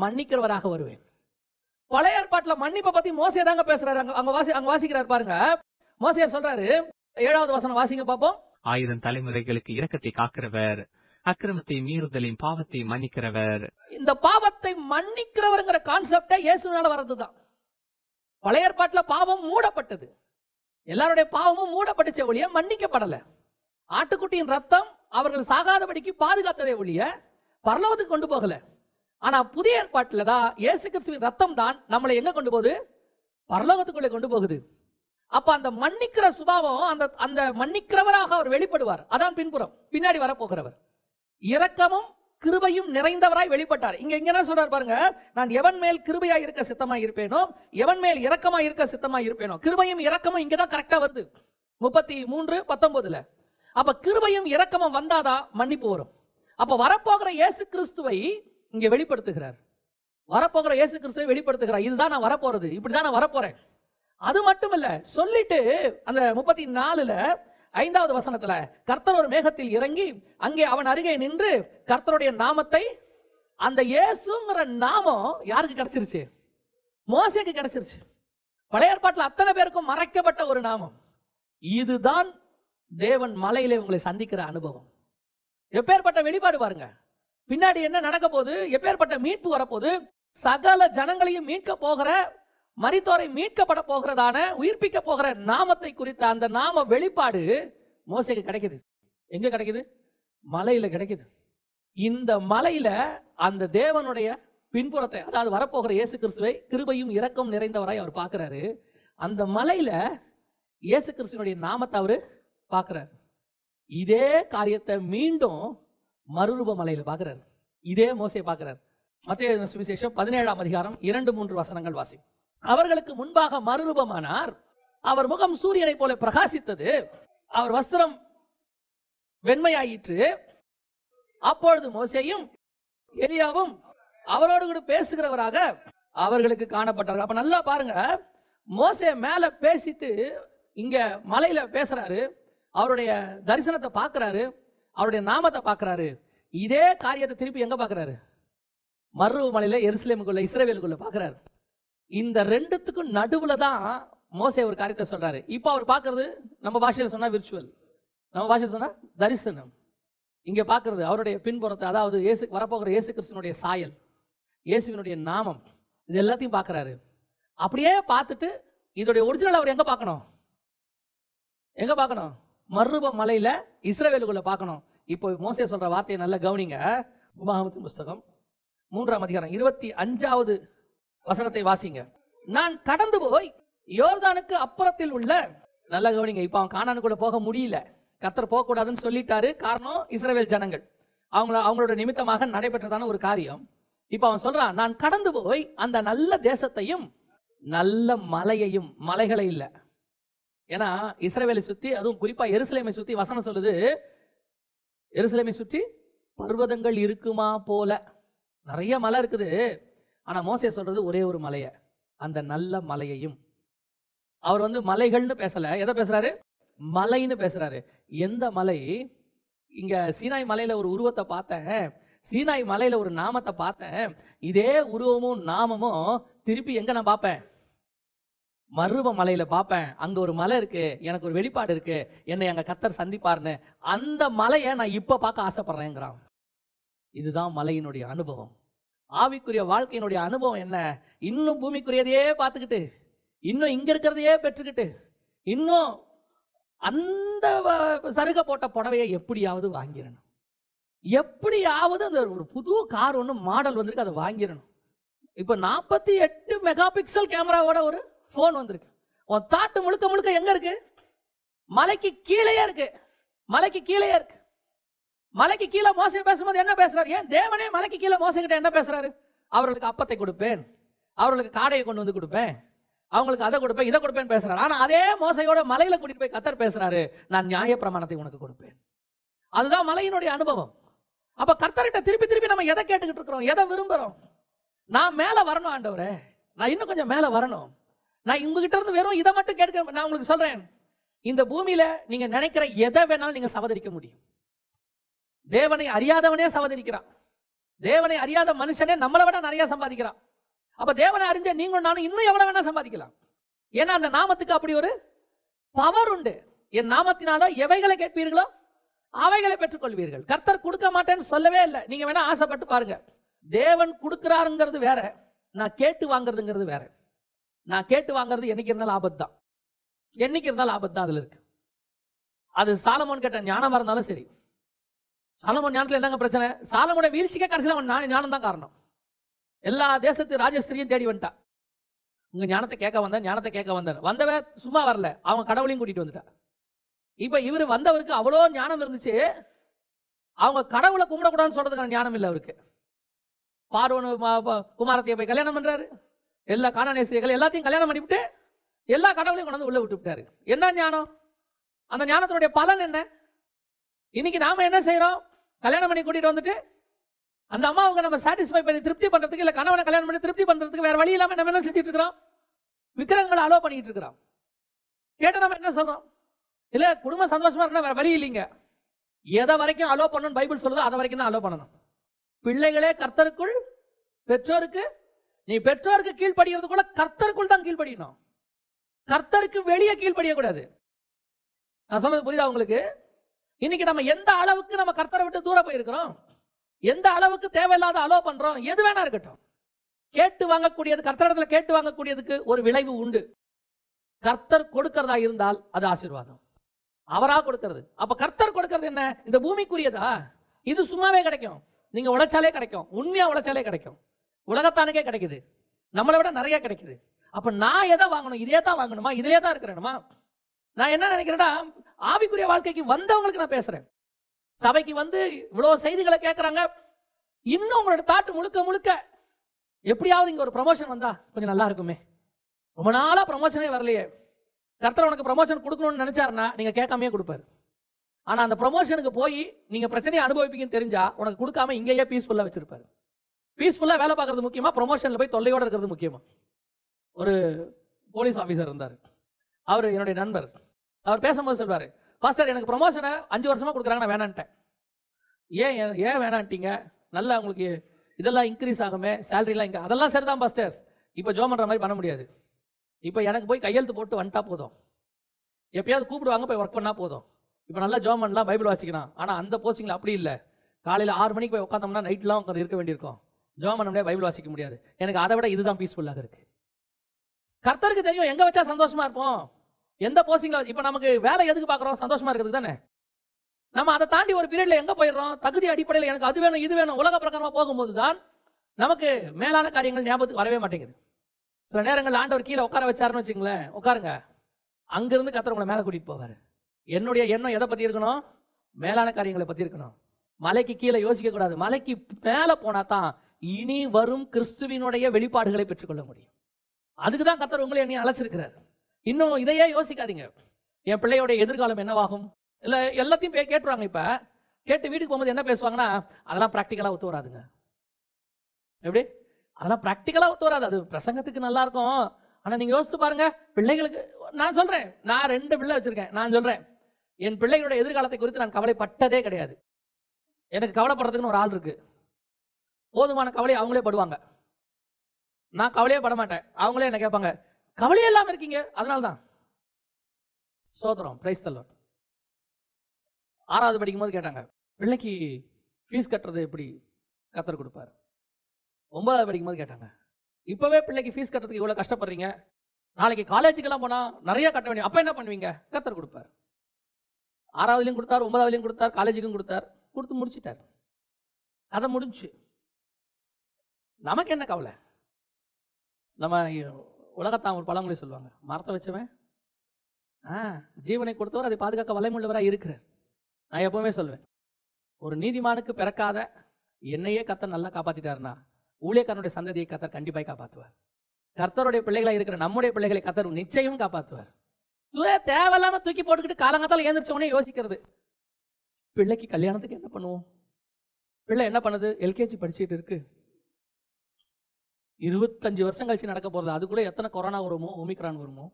மன்னிக்கிறவராக வருவேன். பழைய ஏற்பாட்டுல மன்னிப்பை பத்தி மோசே தாங்க பேசுறாரு. அங்க வாசிக்கிறார் பாருங்க. மோசே சொல்றாரு, 7வது வசனம் வாசிங்க பாப்போம். 1000 தலைமுறைகளுக்கு இரக்கத்தை காக்கிறவர், அக்கிரமத்தை மீறுதலின் பாவத்தை மன்னிக்கிறவர். இந்த பாவத்தை மன்னிக்கிறவர்ங்கிற கான்செப்டே இயேசுனால வரதுதான். பழைய ஏற்பாட்டுல பாவம் மூடப்பட்டது, எல்லாருடைய பாவமும் மூடப்பட்டுச்சே ஒழிய மன்னிக்கப்படல. ஆட்டுக்குட்டியின் ரத்தம் அவர்கள் சாகாதபடிக்கு பாதுகாத்ததை ஒழிய பரலோகத்துக்கு கொண்டு போகல. ஆனா புதிய ஏற்பாட்டுல தான் இயேசு கிறிஸ்துவின் ரத்தம் தான் நம்மளை எங்க கொண்டு போகுது? பரலோகத்துக்குள்ளே கொண்டு போகுது. அப்ப அந்த மன்னிக்கிற சுபாவம், அந்த மன்னிக்கிறவராக அவர் வெளிப்படுவார். அதான் பின்புறம் பின்னாடி வரப்போகிறவர். இரக்கமும் கிருபையும் நிறைந்தவராய் வெளிப்பட்டார். இங்க என்ன சொல்றாரு பாருங்க, நான் எவன் மேல் கிருபையாய் இருக்க சித்தமாய் இருப்பேனோ, எவன் மேல் இரக்கமாய் இருக்க சித்தமாய் இருப்பேனோ. கிருபையும் இரக்கமும் இங்கதான் கரெக்டா வருது 33:19. அப்ப கிருபையும் இரக்கமும் வந்தாதான் மன்னிப்பு வரும். அப்ப வரப்போகிற இயேசு கிறிஸ்துவை இங்க வெளிப்படுத்துகிறார். வரப்போகிற இயேசு கிறிஸ்துவை வெளிப்படுத்துகிறார். இதுதான் நான் வரப்போறது, இப்படிதான் நான் வரப்போறேன். அது மட்டும் இல்ல சொல்லிட்டு அந்த 34:5 வசனத்துல, கர்த்தர் ஒரு மேகத்தில் இறங்கி அங்கே அவன் அருகே நின்று கர்த்தருடைய நாமத்தை, அந்த இயேசுங்கிற நாமம் யாருக்கு கிடைச்சிருச்சு? மோசேக்கு கிடைச்சிருச்சு. பழைய ஏற்பாட்டில் அத்தனை பேருக்கும் மறைக்கப்பட்ட ஒரு நாமம். இதுதான் தேவன் மலையிலே உங்களை சந்திக்கிற அனுபவம். எப்பேற்பட்ட வெளிப்பாடு பாருங்க, பின்னாடி என்ன நடக்க போகுது, எப்பேற்பட்ட மீட்பு வரப்போகுது. சகல ஜனங்களையும் மீட்க போகிற, மரித்தோரை மீட்கப்பட போகிறதான, உயிர்ப்பிக்க போகிற நாமத்தை குறித்த அந்த நாம வெளிப்பாடு மோசேக்கு கிடைக்குது. எங்க கிடைக்குது? மலையில கிடைக்குது. இந்த மலையில அந்த தேவனுடைய பின்புறத்தை, அதாவது வரப்போகிற இயேசு கிறிஸ்துவை கிருபையும் இரக்கம் நிறைந்தவராய் அவர் பார்க்கிறாரு. அந்த மலையில இயேசு கிறிஸ்துவனுடைய நாமத்தை அவரு பார்க்கிறாரு. இதே காரியத்தை மீண்டும் மறுரூப மலையில பார்க்கிறாரு. இதே மோசே பார்க்கிறார். மத்தேயு சுவிசேஷம் 17:2-3 வசனங்கள் வாசி. அவர்களுக்கு முன்பாக மறுரூபமானார், அவர் முகம் சூரியனை போல பிரகாசித்தது, அவர் வஸ்திரம் வெண்மையாயிற்று. அப்பொழுது மோசேயும் எலியாவும் அவரோடு கூட பேசுகிறவராக அவர்களுக்கு காணப்பட்டார்கள். அப்ப நல்லா பாருங்க, மோசே மேல பேசிட்டு இங்க மலையில பேசுறாரு, அவருடைய தரிசனத்தை பார்க்கிறாரு, அவருடைய நாமத்தை பார்க்கிறாரு. இதே காரியத்தை திருப்பி எங்க பார்க்கிறாரு? மறுரூப மலையில எருசலேமுக்குள்ள, இஸ்ரவேலுக்குள்ள பார்க்கிறாரு. இந்த ரெண்டுத்துக்கும் நடுவுல தான் மோசே ஒரு காரியத்தை சொல்றாரு. இப்போ அவர் பார்க்கறது நம்ம பாஷையில் சொன்னா விர்ச்சுவல், நம்ம பாஷையில் சொன்னா தரிசனம். இங்க பார்க்கறது அவருடைய பின்புறத்தை, அதாவது இயேசு வரப்போகிற இயேசு கிறிஸ்துவனுடைய சாயல், இயேசுவினுடைய நாமம், இது எல்லாத்தையும் பார்க்கறாரு. அப்படியே பார்த்துட்டு இதோடைய ஒரிஜினல் அவர் எங்க பார்க்கணும்? எங்க பார்க்கணும்? மறுரூப மலையில இஸ்ரவேலுக்குள்ள பார்க்கணும். இப்போ மோசே சொல்ற வார்த்தையை நல்லா கவனிங்க. உபாகமத்தின் புஸ்தகம் 3:26 25வது வசனத்தை வாசிங்க. நான் கடந்து போய் யோர்தானுக்கு அப்புறத்தில் உள்ள, நல்ல கவனிங்க, இப்ப அவன் கானானுக்குள்ள போக முடியல, கர்த்தர் போக கூடாதுன்னு சொல்லிட்டாரு. காரணம் இஸ்ரவேல் ஜனங்கள், அவங்களோட நிமித்தமாக நடைபெற்றதான ஒரு காரியம். இப்ப அவன் சொல்றான், நான் கடந்து போய் அந்த நல்ல தேசத்தையும் நல்ல மலையையும், மலைகளை இல்ல, ஏன்னா இஸ்ரவேலை சுத்தி, அதுவும் குறிப்பா எருசலேமை சுத்தி வசனம் சொல்லுது, எருசலேமை சுத்தி பர்வதங்கள் இருக்குமா போல, நிறைய மலை இருக்குது. ஆனால் மோசே சொல்றது ஒரே ஒரு மலையை, அந்த நல்ல மலையையும். அவர் மலைகள்னு பேசலை, எதை பேசுறாரு? மலைன்னு பேசுறாரு. எந்த மலை? இங்க சீனாய் மலையில ஒரு உருவத்தை பார்த்தேன், சீனாய் மலையில ஒரு நாமத்தை பார்த்தேன். இதே உருவமும் நாமமும் திருப்பி எங்க நான் பார்ப்பேன்? மறுரூப மலையில பார்ப்பேன். அங்க ஒரு மலை இருக்கு, எனக்கு ஒரு வெளிப்பாடு இருக்கு, என்னை அங்க கர்த்தர் சந்திப்பார்னு. அந்த மலையை நான் இப்ப பார்க்க ஆசைப்படுறேங்கிறான். இதுதான் மலையினுடைய அனுபவம். ஆவிக்குரிய வாழ்க்கையினுடைய அனுபவம் என்ன? இன்னும் பூமிக்குரியதையே பார்த்துக்கிட்டு, இன்னும் இங்க இருக்கிறதையே பெற்றுக்கிட்டு, இன்னும் அந்த சருக போட்ட புடவையை எப்படியாவது வாங்கிடணும், எப்படியாவது அந்த ஒரு புது கார் ஒன்று மாடல் வந்திருக்கு, அதை வாங்கிடணும். இப்போ 48 மெகாபிக்சல் கேமராவோட ஒரு ஃபோன் வந்திருக்கு. உன் தாட்டு முழுக்க முழுக்க எங்க இருக்கு? மலைக்கு கீழேயே இருக்கு, மலைக்கு கீழேயே இருக்கு. மலைக்கு கீழே மோசே பேசும்போது என்ன பேசுறாரு? ஏன் தேவனே மலைக்கு கீழே மோசைகிட்ட என்ன பேசுறாரு? அவர்களுக்கு அப்பத்தை கொடுப்பேன், அவர்களுக்கு காடையை கொண்டு வந்து கொடுப்பேன், அவங்களுக்கு அதை கொடுப்பேன், இதை கொடுப்பேன்னு பேசுறாரு. ஆனா அதே மோசையோட மலையில கூட்டிட்டு போய் கர்த்தர் பேசுறாரு, நான் நியாய பிரமாணத்தை உனக்கு கொடுப்பேன். அதுதான் மலையினுடைய அனுபவம். அப்ப கர்த்தர்கிட்ட திருப்பி திருப்பி நம்ம எதை கேட்டுக்கிட்டு இருக்கிறோம்? எதை விரும்புறோம்? நான் மேல வரணும் ஆண்டவரே, நான் இன்னும் கொஞ்சம் மேல வரணும், நான் உங்ககிட்ட இருந்து வெறும் இதை மட்டும் கேட்க. நான் உங்களுக்கு சொல்றேன், இந்த பூமியில நீங்க நினைக்கிற எதை வேணாலும் நீங்க சவதரிக்க முடியும். தேவனை அறியாதவனே சவதரிக்கிறான், தேவனை அறியாத மனுஷனே நம்மளை விட நிறைய சம்பாதிக்கிறான். அப்ப தேவனை அறிஞ்ச நீங்களும் நானும் இன்னும் எவ்வளவு வேணா சம்பாதிக்கலாம். ஏன்னா அந்த நாமத்துக்கு அப்படி ஒரு பவர் உண்டு. என் நாமத்தினாலோ எவைகளை கேட்பீர்களோ அவைகளை பெற்றுக்கொள்வீர்கள். கர்த்தர் கொடுக்க மாட்டேன்னு சொல்லவே இல்லை. நீங்க வேணா ஆசைப்பட்டு பாருங்க. தேவன் கொடுக்கிறாருங்கிறது வேற, நான் கேட்டு வாங்குறதுங்கிறது வேற. நான் கேட்டு வாங்குறது என்னைக்கு இருந்தாலும் ஆபத்து தான், என்னைக்கு இருந்தாலும் ஆபத்து தான். அதுல இருக்கு. அது சாலமோன் கேட்ட ஞானமா இருந்தாலும் சரி. சாலமோன் ஞானத்துல என்னங்க பிரச்சனை? சாலமோட வீழ்ச்சிக்கே கடைசியில் அவன் ஞானம் தான் காரணம். எல்லா தேசத்து ராஜஸ்திரியும் தேடி வந்துட்டான். உங்க ஞானத்தை கேட்க வந்தேன். வந்தவ சும்மா வரல, அவன் கடவுளையும் கூட்டிட்டு வந்துட்டான். இப்ப இவரு வந்தவருக்கு அவ்வளோ ஞானம் இருந்துச்சு. அவங்க கடவுளை கும்பிடக்கூடாதுன்னு சொல்றதுக்கான ஞானம் இல்லை அவருக்கு. பார்வோன் குமாரத்தையை போய் கல்யாணம் பண்றாரு. எல்லா கானானேஸ்திரிகளை எல்லாத்தையும் கல்யாணம் பண்ணிவிட்டு எல்லா கடவுளையும் கொண்டு வந்து உள்ள விட்டு விட்டாரு. என்ன ஞானம்? அந்த ஞானத்தினுடைய பலன் என்ன? இன்னைக்கு நாம என்ன செய்யறோம்? கல்யாணம் பண்ணி கூட்டிட்டு வந்துட்டு அந்த அம்மாவுக்கு நம்ம சாட்டிஸ்ஃபை பண்ணி திருப்தி பண்றதுக்கு, இல்ல கணவனை கல்யாணம் பண்ணி திருப்தி பண்றதுக்கு வேற வழி இல்லாம நம்ம என்ன செஞ்சுட்டு இருக்கிறோம்? விக்கிரகங்களை அலோ பண்ணிட்டு இருக்கிறோம். கேட்ட நம்ம என்ன சொல்றோம்? இல்ல குடும்பம் சந்தோஷமா இருக்கா, வேற வழி இல்லைங்க. எதை வரைக்கும் அலோ பண்ணணும் பைபிள் சொல்லுதோ அதை வரைக்கும் தான் அலோ பண்ணணும். பிள்ளைகளே கர்த்தருக்குள், பெற்றோருக்கு, நீ பெற்றோருக்கு கீழ்படுகிறது கூட கர்த்தருக்குள் தான் கீழ்படியணும். கர்த்தருக்கு வெளியே கீழ்படியக்கூடாது. நான் சொன்னது புரியுதா உங்களுக்கு? இன்னைக்கு நம்ம எந்த அளவுக்கு நம்ம கர்த்தரை விட்டு தூர போயிருக்கிறோம், எந்த அளவுக்கு தேவையில்லாத அலோ பண்றோம். எது வேணா இருக்கட்டும், கேட்டு வாங்கக்கூடியது கர்த்தரிடத்துல கேட்டு வாங்கக்கூடியதுக்கு ஒரு விளைவு உண்டு. கர்த்தர் கொடுக்கிறதா இருந்தால் அது ஆசீர்வாதம், அவராக கொடுக்கிறது. அப்ப கர்த்தர் கொடுக்கிறது என்ன? இந்த பூமிக்குரியதா? இது சும்மாவே கிடைக்கும், நீங்க உழைச்சாலே கிடைக்கும், உண்மையா உழைச்சாலே கிடைக்கும். உலகத்தானுக்கே கிடைக்குது, நம்மளை விட நிறைய கிடைக்குது. அப்ப நான் எதை வாங்கணும்? இதே தான் வாங்கணுமா? இதிலே தான் இருக்கிறேனுமா? நான் என்ன நினைக்கிறேன்னா, ஆவிக்குரிய வாழ்க்கைக்கு வந்தவங்களுக்கு நான் பேசுறேன். சபைக்கு வந்து இவ்வளவு செய்திகளை கேட்கறாங்க. இன்னும் உங்களோட தாட்டு முழுக்க முழுக்க எப்படியாவது இங்க ஒரு ப்ரமோஷன் வந்தா கொஞ்சம் நல்லா இருக்குமே, ரொம்ப நாளா ப்ரமோஷனே வரலையே. கர்த்தர் உனக்கு ப்ரமோஷன் கொடுக்கணும்னு நினைச்சாருன்னா நீங்க கேட்காமையே கொடுப்பாரு. ஆனா அந்த ப்ரமோஷனுக்கு போய் நீங்க பிரச்சனையை அனுபவிப்பீங்கன்னு தெரிஞ்சா உனக்கு கொடுக்காம இங்கேயே பீஸ்ஃபுல்லா வச்சிருப்பாரு. பீஸ்ஃபுல்லா வேலை பார்க்கறது முக்கியமா, ப்ரமோஷன்ல போய் தொல்லையோட இருக்கிறது முக்கியமா? ஒரு போலீஸ் ஆபீசர் இருந்தார். அவர் என்னுடைய நண்பர். அவர் பேசும்போது சொல்வாரு, பாஸ்டர் எனக்கு ப்ரமோஷனை 5 வருஷமா கொடுக்குறாங்க, நான் வேணான்ட்டேன். ஏன் வேணான்ட்டீங்க? நல்லா உங்களுக்கு இதெல்லாம் இன்க்ரீஸ் ஆகுமே, சேலரிலாம் இங்கே. அதெல்லாம் சரிதான் பாஸ்டர், இப்போ ஜோ பண்ணுற மாதிரி பண்ண முடியாது. இப்போ எனக்கு போய் கையெழுத்து போட்டு வந்துட்டா போதும், எப்பயாவது கூப்பிடுவாங்க போய் ஒர்க் பண்ணால் போதும். இப்போ நல்லா ஜோ பண்ணலாம், பைபிள் வாசிக்கலாம். ஆனால் அந்த போஸ்டிங்கில் அப்படி இல்லை. காலையில் 6 மணிக்கு போய் உட்காந்தோம்னா நைட்லாம் உட்காந்து இருக்க வேண்டியிருக்கும். ஜோ பண்ண முடியாது, பைபிள் வாசிக்க முடியாது. எனக்கு அதை விட இதுதான் பீஸ்ஃபுல்லாக இருக்குது. கர்த்தருக்கு தெரியும் எங்கே வச்சா சந்தோஷமாக இருப்போம், எந்த போஸ்டிங்ல. இப்போ நமக்கு வேலை எதுக்கு பார்க்குறோம்? சந்தோஷமா இருக்குது தானே. நம்ம அதை தாண்டி ஒரு பீரியட்ல எங்கே போயிடுறோம்? தகுதி அடிப்படையில் எனக்கு அது வேணும் இது வேணும் உலக பிரகாரமாக போகும்போது தான் நமக்கு மேலான காரியங்கள் ஞாபகத்துக்கு வரவே மாட்டேங்குது. சில நேரங்கள் ஆண்டவர் கீழே உட்கார வச்சாருன்னு வச்சுங்களேன், உட்காருங்க, அங்கிருந்து கர்த்தர் உங்களை மேலே கூட்டிகிட்டு போவார். என்னுடைய எண்ணம் எதை பற்றி இருக்கணும்? மேலான காரியங்களை பற்றி இருக்கணும். மலைக்கு கீழே யோசிக்கக்கூடாது, மலைக்கு மேலே போனால் தான் இனி வரும் கிறிஸ்துவினுடைய வெளிப்பாடுகளை பெற்றுக்கொள்ள முடியும். அதுக்கு தான் கர்த்தர் உங்களை என்னையும் அழைச்சிருக்கிறார். இன்னும் இதையே யோசிக்காதீங்க, என் பிள்ளையோடைய எதிர்காலம் என்னவாகும். இல்லை எல்லாத்தையும் கேட்டுருவாங்க. இப்போ கேட்டு வீட்டுக்கு போகும்போது என்ன பேசுவாங்கன்னா, அதெல்லாம் ப்ராக்டிக்கலாக ஒத்து வராதுங்க. எப்படி? அதெல்லாம் ப்ராக்டிக்கலாக ஒத்து வராது. அது பிரசங்கத்துக்கு நல்லா இருக்கும், ஆனால் நீங்கள் யோசித்து பாருங்க. பிள்ளைகளுக்கு நான் சொல்கிறேன், நான் 2 பிள்ளை வச்சுருக்கேன். நான் சொல்கிறேன், என் பிள்ளைகளோட எதிர்காலத்தை குறித்து நான் கவலைப்பட்டதே கிடையாது. எனக்கு கவலைப்படுறதுக்குன்னு ஒரு ஆள் இருக்குது. போதுமான கவலை அவங்களே படுவாங்க, நான் கவலையே பட மாட்டேன். அவங்களே என்ன கேட்பாங்க, கவலை எல்லாம் இருக்கீங்க, அதனால தான் சோதரம் பிரைஸ் தள்ளும். 6வது படிக்கும் போது கேட்டாங்க, பிள்ளைக்கு ஃபீஸ் கட்டுறது எப்படி கர்த்தர் கொடுப்பாரு? 9வது படிக்கும் போது கேட்டாங்க, இப்பவே பிள்ளைக்கு ஃபீஸ் கட்டுறதுக்கு இவ்வளோ கஷ்டப்படுறீங்க, நாளைக்கு காலேஜுக்கெல்லாம் போனால் நிறைய கட்ட வேண்டிய, அப்போ என்ன பண்ணுவீங்க? கர்த்தர் கொடுப்பாரு. 6வதுலையும் கொடுத்தார், 9வதுலையும் கொடுத்தார், காலேஜுக்கும் கொடுத்தார். கொடுத்து முடிச்சுட்டார், அதை முடிஞ்சு. நமக்கு என்ன கவலை? நம்ம உலகத்தான் ஒரு பழமொழி சொல்லுவாங்க, மரத்தை வச்சவன் ஜீவனை கொடுத்தவர் அதை பாதுகாக்க வல்லமையுள்ளவராக இருக்கிறார். நான் எப்பவுமே சொல்லுவேன், ஒரு நீதிமானுக்கு பிறக்காத என்னையே கர்த்தர் நல்லா காப்பாற்றிட்டாருன்னா ஊழியக்காரனுடைய சந்ததியை கர்த்தர் கண்டிப்பாக காப்பாற்றுவார். கர்த்தருடைய பிள்ளைகளாக இருக்கிற நம்முடைய பிள்ளைகளை கர்த்தர் நிச்சயம் காப்பாற்றுவார். தேவையில்லாமல் தூக்கி போட்டுக்கிட்டு காலங்காத்தால் எழுந்திரிச்சவனே யோசிக்கிறது, பிள்ளைக்கு கல்யாணத்துக்கு என்ன பண்ணுவோம்? பிள்ளை என்ன பண்ணுது? எல்கேஜி படிச்சுட்டு இருக்கு, 25 வருஷம் கழிச்சு நடக்க போகிறது. அதுக்குள்ளே எத்தனை கொரோனா வருமோ, ஒமிக்ரான் வருமோ.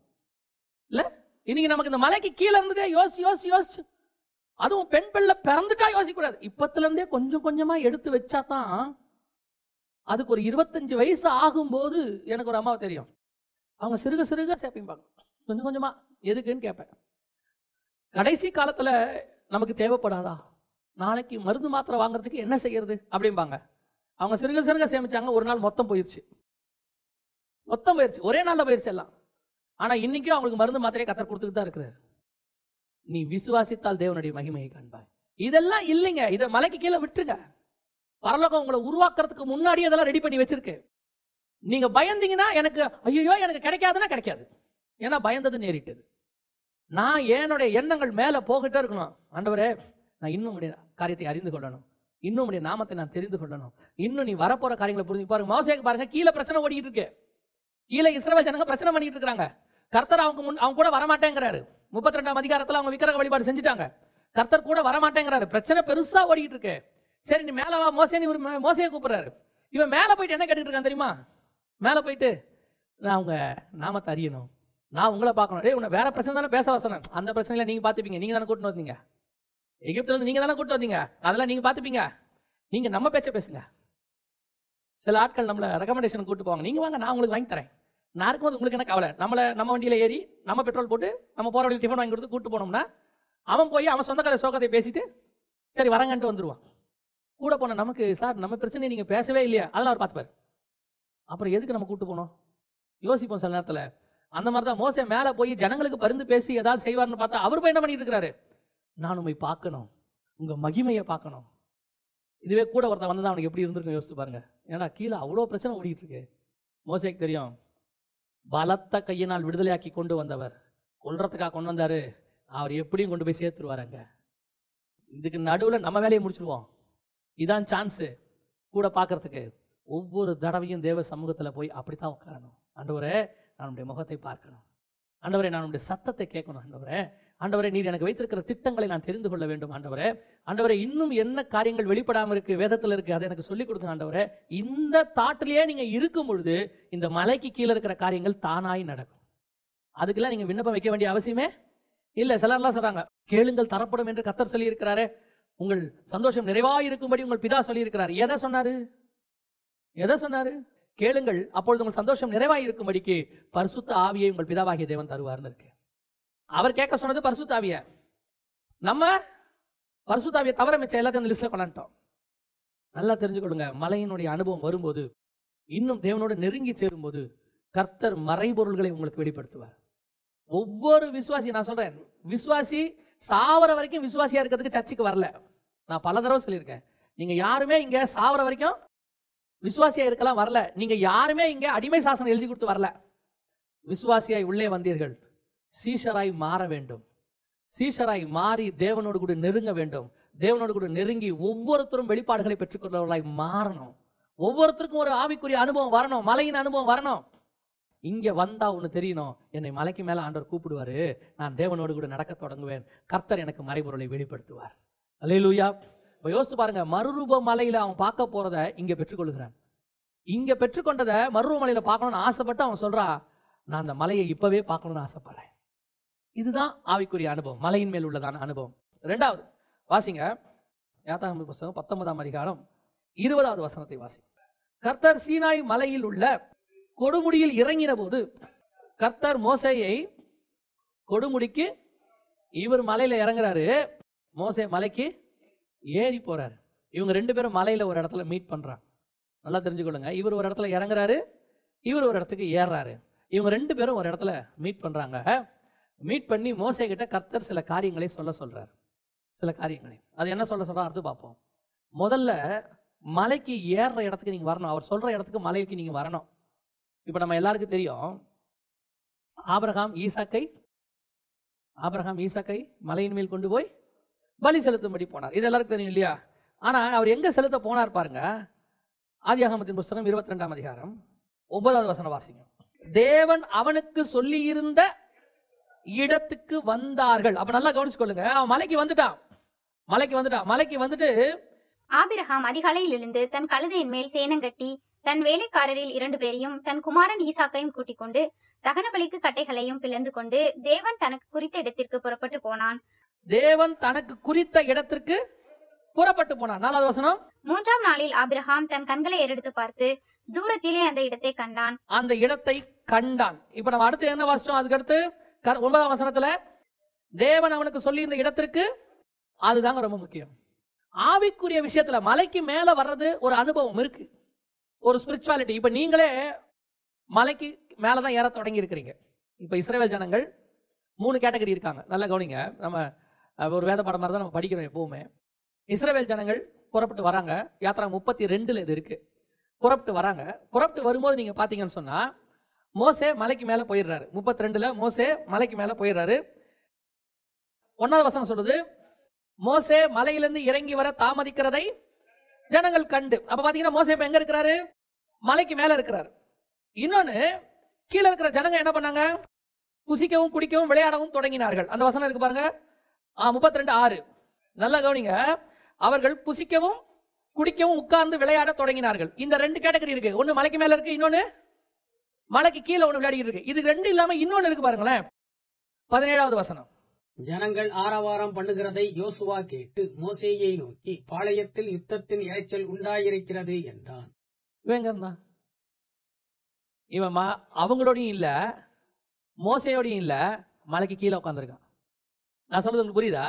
இல்லை இன்னைக்கு நமக்கு இந்த மலைக்கு கீழே இருந்ததே யோசிச்சு அதுவும் பெண் பிள்ளை பிறந்துட்டா யோசிக்கூடாது. இப்பத்துலேருந்தே கொஞ்சம் கொஞ்சமாக எடுத்து வச்சா தான் அதுக்கு ஒரு 25 வயசு ஆகும்போது எனக்கு ஒரு அம்மாவை தெரியும். அவங்க சிறுக சிறுக சேர்ப்பிம்பாங்க, கொஞ்சம் கொஞ்சமாக. எதுக்குன்னு கேட்பேன். கடைசி காலத்தில் நமக்கு தேவைப்படாதா, நாளைக்கு மருந்து மாத்திரை வாங்குறதுக்கு என்ன செய்யறது அப்படிம்பாங்க. அவங்க சிறுக சிறுக சேமிச்சாங்க. ஒரு நாள் மொத்தம் போயிடுச்சு, ஒரே நாளில் போயிடுச்சு எல்லாம். ஆனால் இன்றைக்கும் அவங்களுக்கு மருந்து மாத்திரையை கத்தர் கொடுத்துக்கிட்டு தான் இருக்கிறார். நீ விசுவாசித்தால் தேவனுடைய மகிமையை காண்பாய். இதெல்லாம் இல்லைங்க, இதை மலைக்கு கீழே விட்டுருங்க. பரலோகம் உங்களை உருவாக்குறதுக்கு முன்னாடி அதெல்லாம் ரெடி பண்ணி வச்சிருக்கு. நீங்க பயந்தீங்கன்னா எனக்கு ஐயோ எனக்கு கிடைக்காதுன்னா கிடைக்காது. ஏன்னா பயந்தது நேரிட்டது. நான் என்னுடைய எண்ணங்கள் மேலே போகிட்டே இருக்கணும். ஆண்டவரே, நான் இன்னும் உடைய காரியத்தை அறிந்து கொள்ளணும், இன்னும் உடைய நாமத்தை நான் தெரிந்து கொள்ளணும், இன்னும் நீ வரப்போற காரியங்களை புரிஞ்சு பாருங்க. மோசேக்கு பாருங்க, கீழே பிரச்சனை ஓடிட்டு இருக்கு. கீழே இஸ்ரவேல் ஜனங்க பிரச்சனை பண்ணிட்டு இருக்காங்க. கர்த்தர் அவங்க கூட வரமாட்டேங்கிறாரு. 32ஆம் அதிகாரத்தில் அவங்க விக்கிரக வழிபாடு செஞ்சுட்டாங்க. கர்த்தர் கூட வரமாட்டேங்கிறாரு. பிரச்சனை பெருசா ஓடிட்டு இருக்கு. சரி, நீ மேலே வா மோசேன்னு மோசையை கூப்பிடுறாரு. இவன் மேலே போயிட்டு என்ன கேட்டுக்கிட்டு இருக்கான் தெரியுமா? மேலே போயிட்டு நான் உங்க நாமத்தை அறியணும், நான் உங்களை பார்க்கணும். டேய், உன்னை வேற பிரச்சனை தானே பேச சொன்னேன். அந்த பிரச்சனையில நீங்க பார்த்துப்பீங்க, நீங்க தானே கூட்டின்னு வந்தீங்க. எகிப்திலிருந்து நீங்க தானே கூட்டிட்டு வந்தீங்க, அதெல்லாம் நீங்க பார்த்துப்பீங்க. நீங்க நம்ம பேச்ச பேசுங்க. சில ஆட்கள் நம்மளை ரெக்கமெண்டேஷன் கூப்பிட்டு போவாங்க. நீங்க வாங்க, நான் உங்களுக்கு வாங்கி தரேன். நான் இருக்கும்போது உங்களுக்கு என்ன கவலை? நம்ம வண்டியில ஏறி நம்ம பெட்ரோல் போட்டு நம்ம போற வழியில் டிஃபன் வாங்கி கொடுத்து கூப்பிட்டு போனோம்னா அவன் போய் அவன் சொந்த கதை சோகத்தை பேசிட்டு சரி வரங்கன்ட்டு வந்துடுவான். கூட போன நமக்கு, சார் நம்ம பிரச்சனையை நீங்கள் பேசவே இல்லையா, அதெல்லாம் அவர் பார்த்துப்பார். அப்புறம் எதுக்கு நம்ம கூப்பிட்டு போனோம் யோசிப்போம் சில நேரத்தில். அந்த மாதிரி தான் மோசே மேலே போய் ஜனங்களுக்கு பருந்து பேசி ஏதாவது செய்வார்னு பார்த்தா அவர் போய் என்ன பண்ணிட்டு இருக்கிறாரு? நான் உண்மை பார்க்கணும், உங்கள் மகிமையை பார்க்கணும். இதுவே கூட ஒருத்தன் வந்து தான் அவனுக்கு எப்படி இருந்திருக்கும் யோசிச்சு பாருங்க. ஏன்னா கீழே அவ்வளோ பிரச்சனை ஓடிட்டு இருக்கு. மோசேக்கு தெரியும், பலத்த கையினால் விடுதலையாக்கி கொண்டு வந்தவர் கொல்றதுக்காக கொண்டு வந்தார், அவர் எப்படியும் கொண்டு போய் சேர்த்துருவாருங்க. இதுக்கு நடுவில் நம்ம வேலையை முடிச்சுடுவோம். இதான் சான்ஸு கூட பார்க்கறதுக்கு. ஒவ்வொரு தடவையும் தேவ சமூகத்தில் போய் அப்படி தான் உட்காரணும். ஆண்டவரே, நான் உடைய முகத்தை பார்க்கணும். ஆண்டவரே, நான் உடைய சத்தத்தை கேட்கணும். ஆண்டவரே, நீர் எனக்கு வைத்திருக்கிற திட்டங்களை நான் தெரிந்து கொள்ள வேண்டும். ஆண்டவரே, இன்னும் என்ன காரியங்கள் வெளிப்படாமல் இருக்குது, வேதத்தில் இருக்குது, அதை எனக்கு சொல்லிக் கொடுக்கணும். ஆண்டவரே, இந்த தாட்டிலேயே நீங்கள் இருக்கும் பொழுது இந்த மலைக்கு கீழே இருக்கிற காரியங்கள் தானாய் நடக்கும். அதுக்கெல்லாம் நீங்கள் விண்ணப்பம் வைக்க வேண்டிய அவசியமே இல்லை. சிலர்லாம் சொல்கிறாங்க, கேளுங்கள் தரப்படும் என்று கர்த்தர் சொல்லியிருக்கிறாரே, உங்கள் சந்தோஷம் நிறைவாக இருக்கும்படி உங்கள் பிதா சொல்லியிருக்கிறார். எதை சொன்னாரு? கேளுங்கள், அப்பொழுது உங்கள் சந்தோஷம் நிறைவாக இருக்கும்படிக்கு பரிசுத்த ஆவியை உங்கள் பிதாவாகிய தேவன் தருவார்னு இருக்கு. அவர் கேட்க சொன்னது பரிசுத்த ஆவியை. நம்ம பரிசுத்த ஆவியை தவிர மிச்சம் எல்லாத்தையும் அந்த லிஸ்ட்ல கொண்டாண்டோம். நல்லா தெரிஞ்சுக்கொள்ளுங்க, மலையினுடைய அனுபவம் வரும்போது, இன்னும் தேவனோட நெருங்கி சேரும்போது கர்த்தர் மறைபொருள்களை உங்களுக்கு வெளிப்படுத்துவார். ஒவ்வொரு விசுவாசி, நான் சொல்றேன், விசுவாசி சாவர வரைக்கும் விசுவாசியா இருக்கிறதுக்கு சர்ச்சுக்கு வரல. நான் பல தடவை சொல்லியிருக்கேன், நீங்க யாருமே இங்க சாவர வரைக்கும் விசுவாசியா இருக்கலாம் வரல. நீங்க யாருமே இங்க அடிமை சாசனம் எழுதி கொடுத்து வரல. விசுவாசியாய் உள்ளே வந்தீர்கள். சீஷராய் மாற வேண்டும். சீஷராய் மாறி தேவனோடு கூட நெருங்க வேண்டும். தேவனோடு கூட நெருங்கி ஒவ்வொருத்தரும் வெளிப்பாடுகளை பெற்றுக்கொள்ளவர்களாய் மாறணும். ஒவ்வொருத்தருக்கும் ஒரு ஆவிக்குரிய அனுபவம் வரணும், மலையின் அனுபவம் வரணும். இங்கே வந்தால் ஒன்று தெரியணும், என்னை மலைக்கு மேலே ஆண்டவர் கூப்பிடுவார், நான் தேவனோடு கூட நடக்க தொடங்குவேன், கர்த்தர் எனக்கு மறைபொருளை வெளிப்படுத்துவார். அல்லேலூயா. இப்போ யோசித்து பாருங்கள், மறுரூப மலையில் அவன் பார்க்க போகிறத இங்கே பெற்றுக்கொள்கிறான். இங்கே பெற்றுக்கொண்டதை மறுரூப மலையில் பார்க்கணும்னு ஆசைப்பட்டு அவன் சொல்கிறா, நான் அந்த மலையை இப்போவே பார்க்கணும்னு ஆசைப்படுறேன். இதுதான் ஆவிக்குரிய அனுபவம், மலையின் மேல் உள்ளதான அனுபவம். ரெண்டாவது வாசிங்க, யாத்தாகம புத்தகம் 19ஆம் அதிகாரம் 20வது வசனத்தை வாசிங்க. கர்த்தர் சீனாய் மலையில் உள்ள கொடுமுடியில் இறங்கின போது கர்த்தர் மோசேயை கொடுமுடிக்கு, இவர் மலையில் இறங்குறாரு, மோசே மலைக்கு ஏறி போறாரு. இவங்க ரெண்டு பேரும் மலையில் ஒரு இடத்துல மீட் பண்றாங்க. நல்லா தெரிஞ்சுக்கொள்ளுங்க, இவர் ஒரு இடத்துல இறங்குறாரு, இவர் ஒரு இடத்துக்கு ஏறுறாரு. இவங்க ரெண்டு பேரும் ஒரு இடத்துல மீட் பண்றாங்க. மீட் பண்ணி மோசே கிட்ட கர்த்தர் சில காரியங்களை சொல்ல சொல்றாரு. சில காரியங்களை அது என்ன சொல்ல சொல்றாரு அடுத்து பார்ப்போம். முதல்ல மலைக்கு ஏறுற இடத்துக்கு நீங்கள் வரணும். அவர் சொல்ற இடத்துக்கு மலைக்கு நீங்கள் வரணும். இப்போ நம்ம எல்லாருக்கும் தெரியும், ஆபிரகாம் ஈசாக்கை மலையின் மேல் கொண்டு போய் பலி செலுத்தும்படி போனார். இது எல்லாருக்கும் தெரியும் இல்லையா? ஆனால் அவர் எங்கே செலுத்த போனார் பாருங்க. ஆதியாகமத்தின் புஸ்தகம் 22ஆம் அதிகாரம் 9வது வசனம் வாசிங்க. தேவன் அவனுக்கு சொல்லி இருந்த இடத்துக்கு வந்தார்கள். அப்ப நல்லா கவனிச்சுக்கொள்ளுங்க, அவன் மலைக்கு வந்துட்டான். மலைக்கு வந்துட்டு ஆபிரகாம் அதிகாலையில் இருந்து தன் கழுதையின் மேல் சேணம் கட்டி தன் வேலைக்காரரில் 2 பேரையும் தன் குமாரன் ஈசாக்கையும் கூட்டிக் கொண்டு தகன பலிக்கு கட்டைகளையும் பிளந்து கொண்டு தேவன் தனக்கு குறித்த இடத்திற்கு புறப்பட்டு போனான். தேவன் தனக்கு குறித்த இடத்திற்கு புறப்பட்டு போனார். 4வது வசனம், 3ஆம் நாளில் ஆபிரகாம் தன் கண்களை ஏறெடுத்து பார்த்து தூரத்திலே அந்த இடத்தை கண்டான். அந்த இடத்தை கண்டான். இப்ப நம்ம அடுத்து என்ன வாசிச்சோம்? அதுக்கு அடுத்து 9ஆம் வசனத்துல தேவன் அவனுக்கு சொல்லி இந்த இடத்திற்கு, அதுதாங்க ரொம்ப முக்கியம். ஆவிக்குரிய விஷயத்துல மலைக்கு மேல வர்றது ஒரு அனுபவம் இருக்கு, ஒரு ஸ்பிரிச்சுவாலிட்டி. இப்ப நீங்களே மலைக்கு மேலதான் ஏற தொடங்கி இருக்கிறீங்க. இப்ப இஸ்ரேல் ஜனங்கள் 3 கேட்டகரி இருக்காங்க. நல்லா கவனிங்க, நம்ம ஒரு வேத பாடம் மாதிரி தான் நம்ம படிக்கிறோம் எப்பவுமே. இஸ்ரேல் ஜனங்கள் புறப்பட்டு வராங்க. யாத்திரா 32 இது இருக்கு. புறப்பட்டு வராங்க. புறப்பட்டு வரும்போது நீங்க பாத்தீங்கன்னு சொன்னா மோசே மலைக்கு மேல போயிடுறாரு. 32 மோசே மலைக்கு மேல போயிடுறாரு. 1வது வசனம் சொல்லுது, மோசே மலையிலிருந்து இறங்கி வர தாமதிக்கிறதை ஜனங்கள் கண்டு. அப்ப பாத்தீங்கன்னா மோசே இப்ப எங்க இருக்கிறாரு? மலைக்கு மேல இருக்கிறாரு. இன்னொன்னு, கீழே இருக்கிற ஜனங்க என்ன பண்ணாங்க? குசிக்கவும் குடிக்கவும் விளையாடவும் தொடங்கினார்கள். அந்த வசனம் இருக்கு பாருங்க, 32:6. நல்லா கவனிங்க, அவர்கள் குசிக்கவும் குடிக்கவும் உட்கார்ந்து விளையாட தொடங்கினார்கள். இந்த 2 கேட்டகரி இருக்கு. ஒன்னு மலைக்கு மேல இருக்கு, இன்னொன்னு மலைக்கு கீழே ஒன்று விளையாடிட்டு இருக்கு. இது 2 இல்லாம இன்னொன்னு இருக்கு பாருங்களேன். 17வது வசனம், ஜனங்கள் ஆரவாரம் பண்ணுகிறதை யோசுவா கேட்டு மோசேயை நோக்கி, பாளையத்தில் யுத்தத்தின் இரைச்சல் உண்டாயிருக்கிறது என்றான். இவன் அவங்களோடையும் இல்ல, மோசையோடையும் இல்ல, மலைக்கு கீழே உட்காந்துருக்கான். நான் சொல்றது உங்களுக்கு புரியுதா?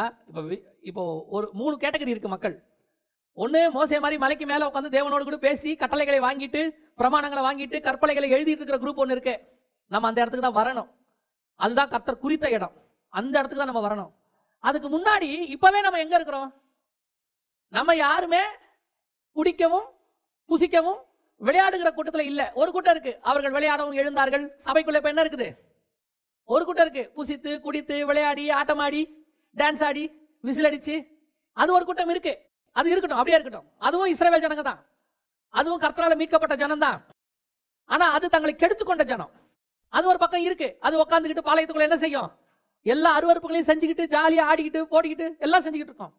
இப்போ ஒரு 3 கேட்டகரி இருக்கு மக்கள். ஒன்னு, மோசே மாதிரி மலைக்கு மேல உட்காந்து தேவனோடு கூட பேசி கட்டளைகளை வாங்கிட்டு பிரமாணங்களை வாங்கிட்டு கற்பனைகளை எழுதிட்டு இருக்கிற குரூப் ஒன்று இருக்கு. நம்ம அந்த இடத்துக்கு தான் வரணும். அதுதான் கர்த்தர் குறித்த இடம். அந்த இடத்துக்கு தான் நம்ம வரணும். அதுக்கு முன்னாடி இப்பவே நம்ம எங்க இருக்கிறோம்? நம்ம யாருமே குடிக்கவும் புசிக்கவும் விளையாடுகிற கூட்டத்துல இல்ல. ஒரு கூட்டம் இருக்கு, அவர்கள் விளையாடவும் எழுந்தார்கள். சபைக்குள்ள இப்ப என்ன இருக்குது? ஒரு கூட்டம் இருக்கு, புசித்து குடித்து விளையாடி ஆட்டமாடி டான்ஸ் ஆடி விசில் அடிச்சு. அது ஒரு கூட்டம் இருக்கு. அது இருக்கட்டும், அப்படியே இருக்கட்டும். அதுவும் இஸ்ரவேல் ஜனங்க தான், அதுவும் கர்த்தரால் மீட்கப்பட்ட ஜனம் தான். ஆனா அது தங்களை கெடுத்துக்கொண்ட ஜனம். அது ஒரு பக்கம் இருக்கு. அது உட்காந்துக்கிட்டு பாளையத்துக்குள்ள என்ன செய்யும்? எல்லா அருவருப்புகளையும் செஞ்சுக்கிட்டு ஜாலியா ஆடிக்கிட்டு போடிக்கிட்டு எல்லாம் செஞ்சுக்கிட்டு இருக்கோம்.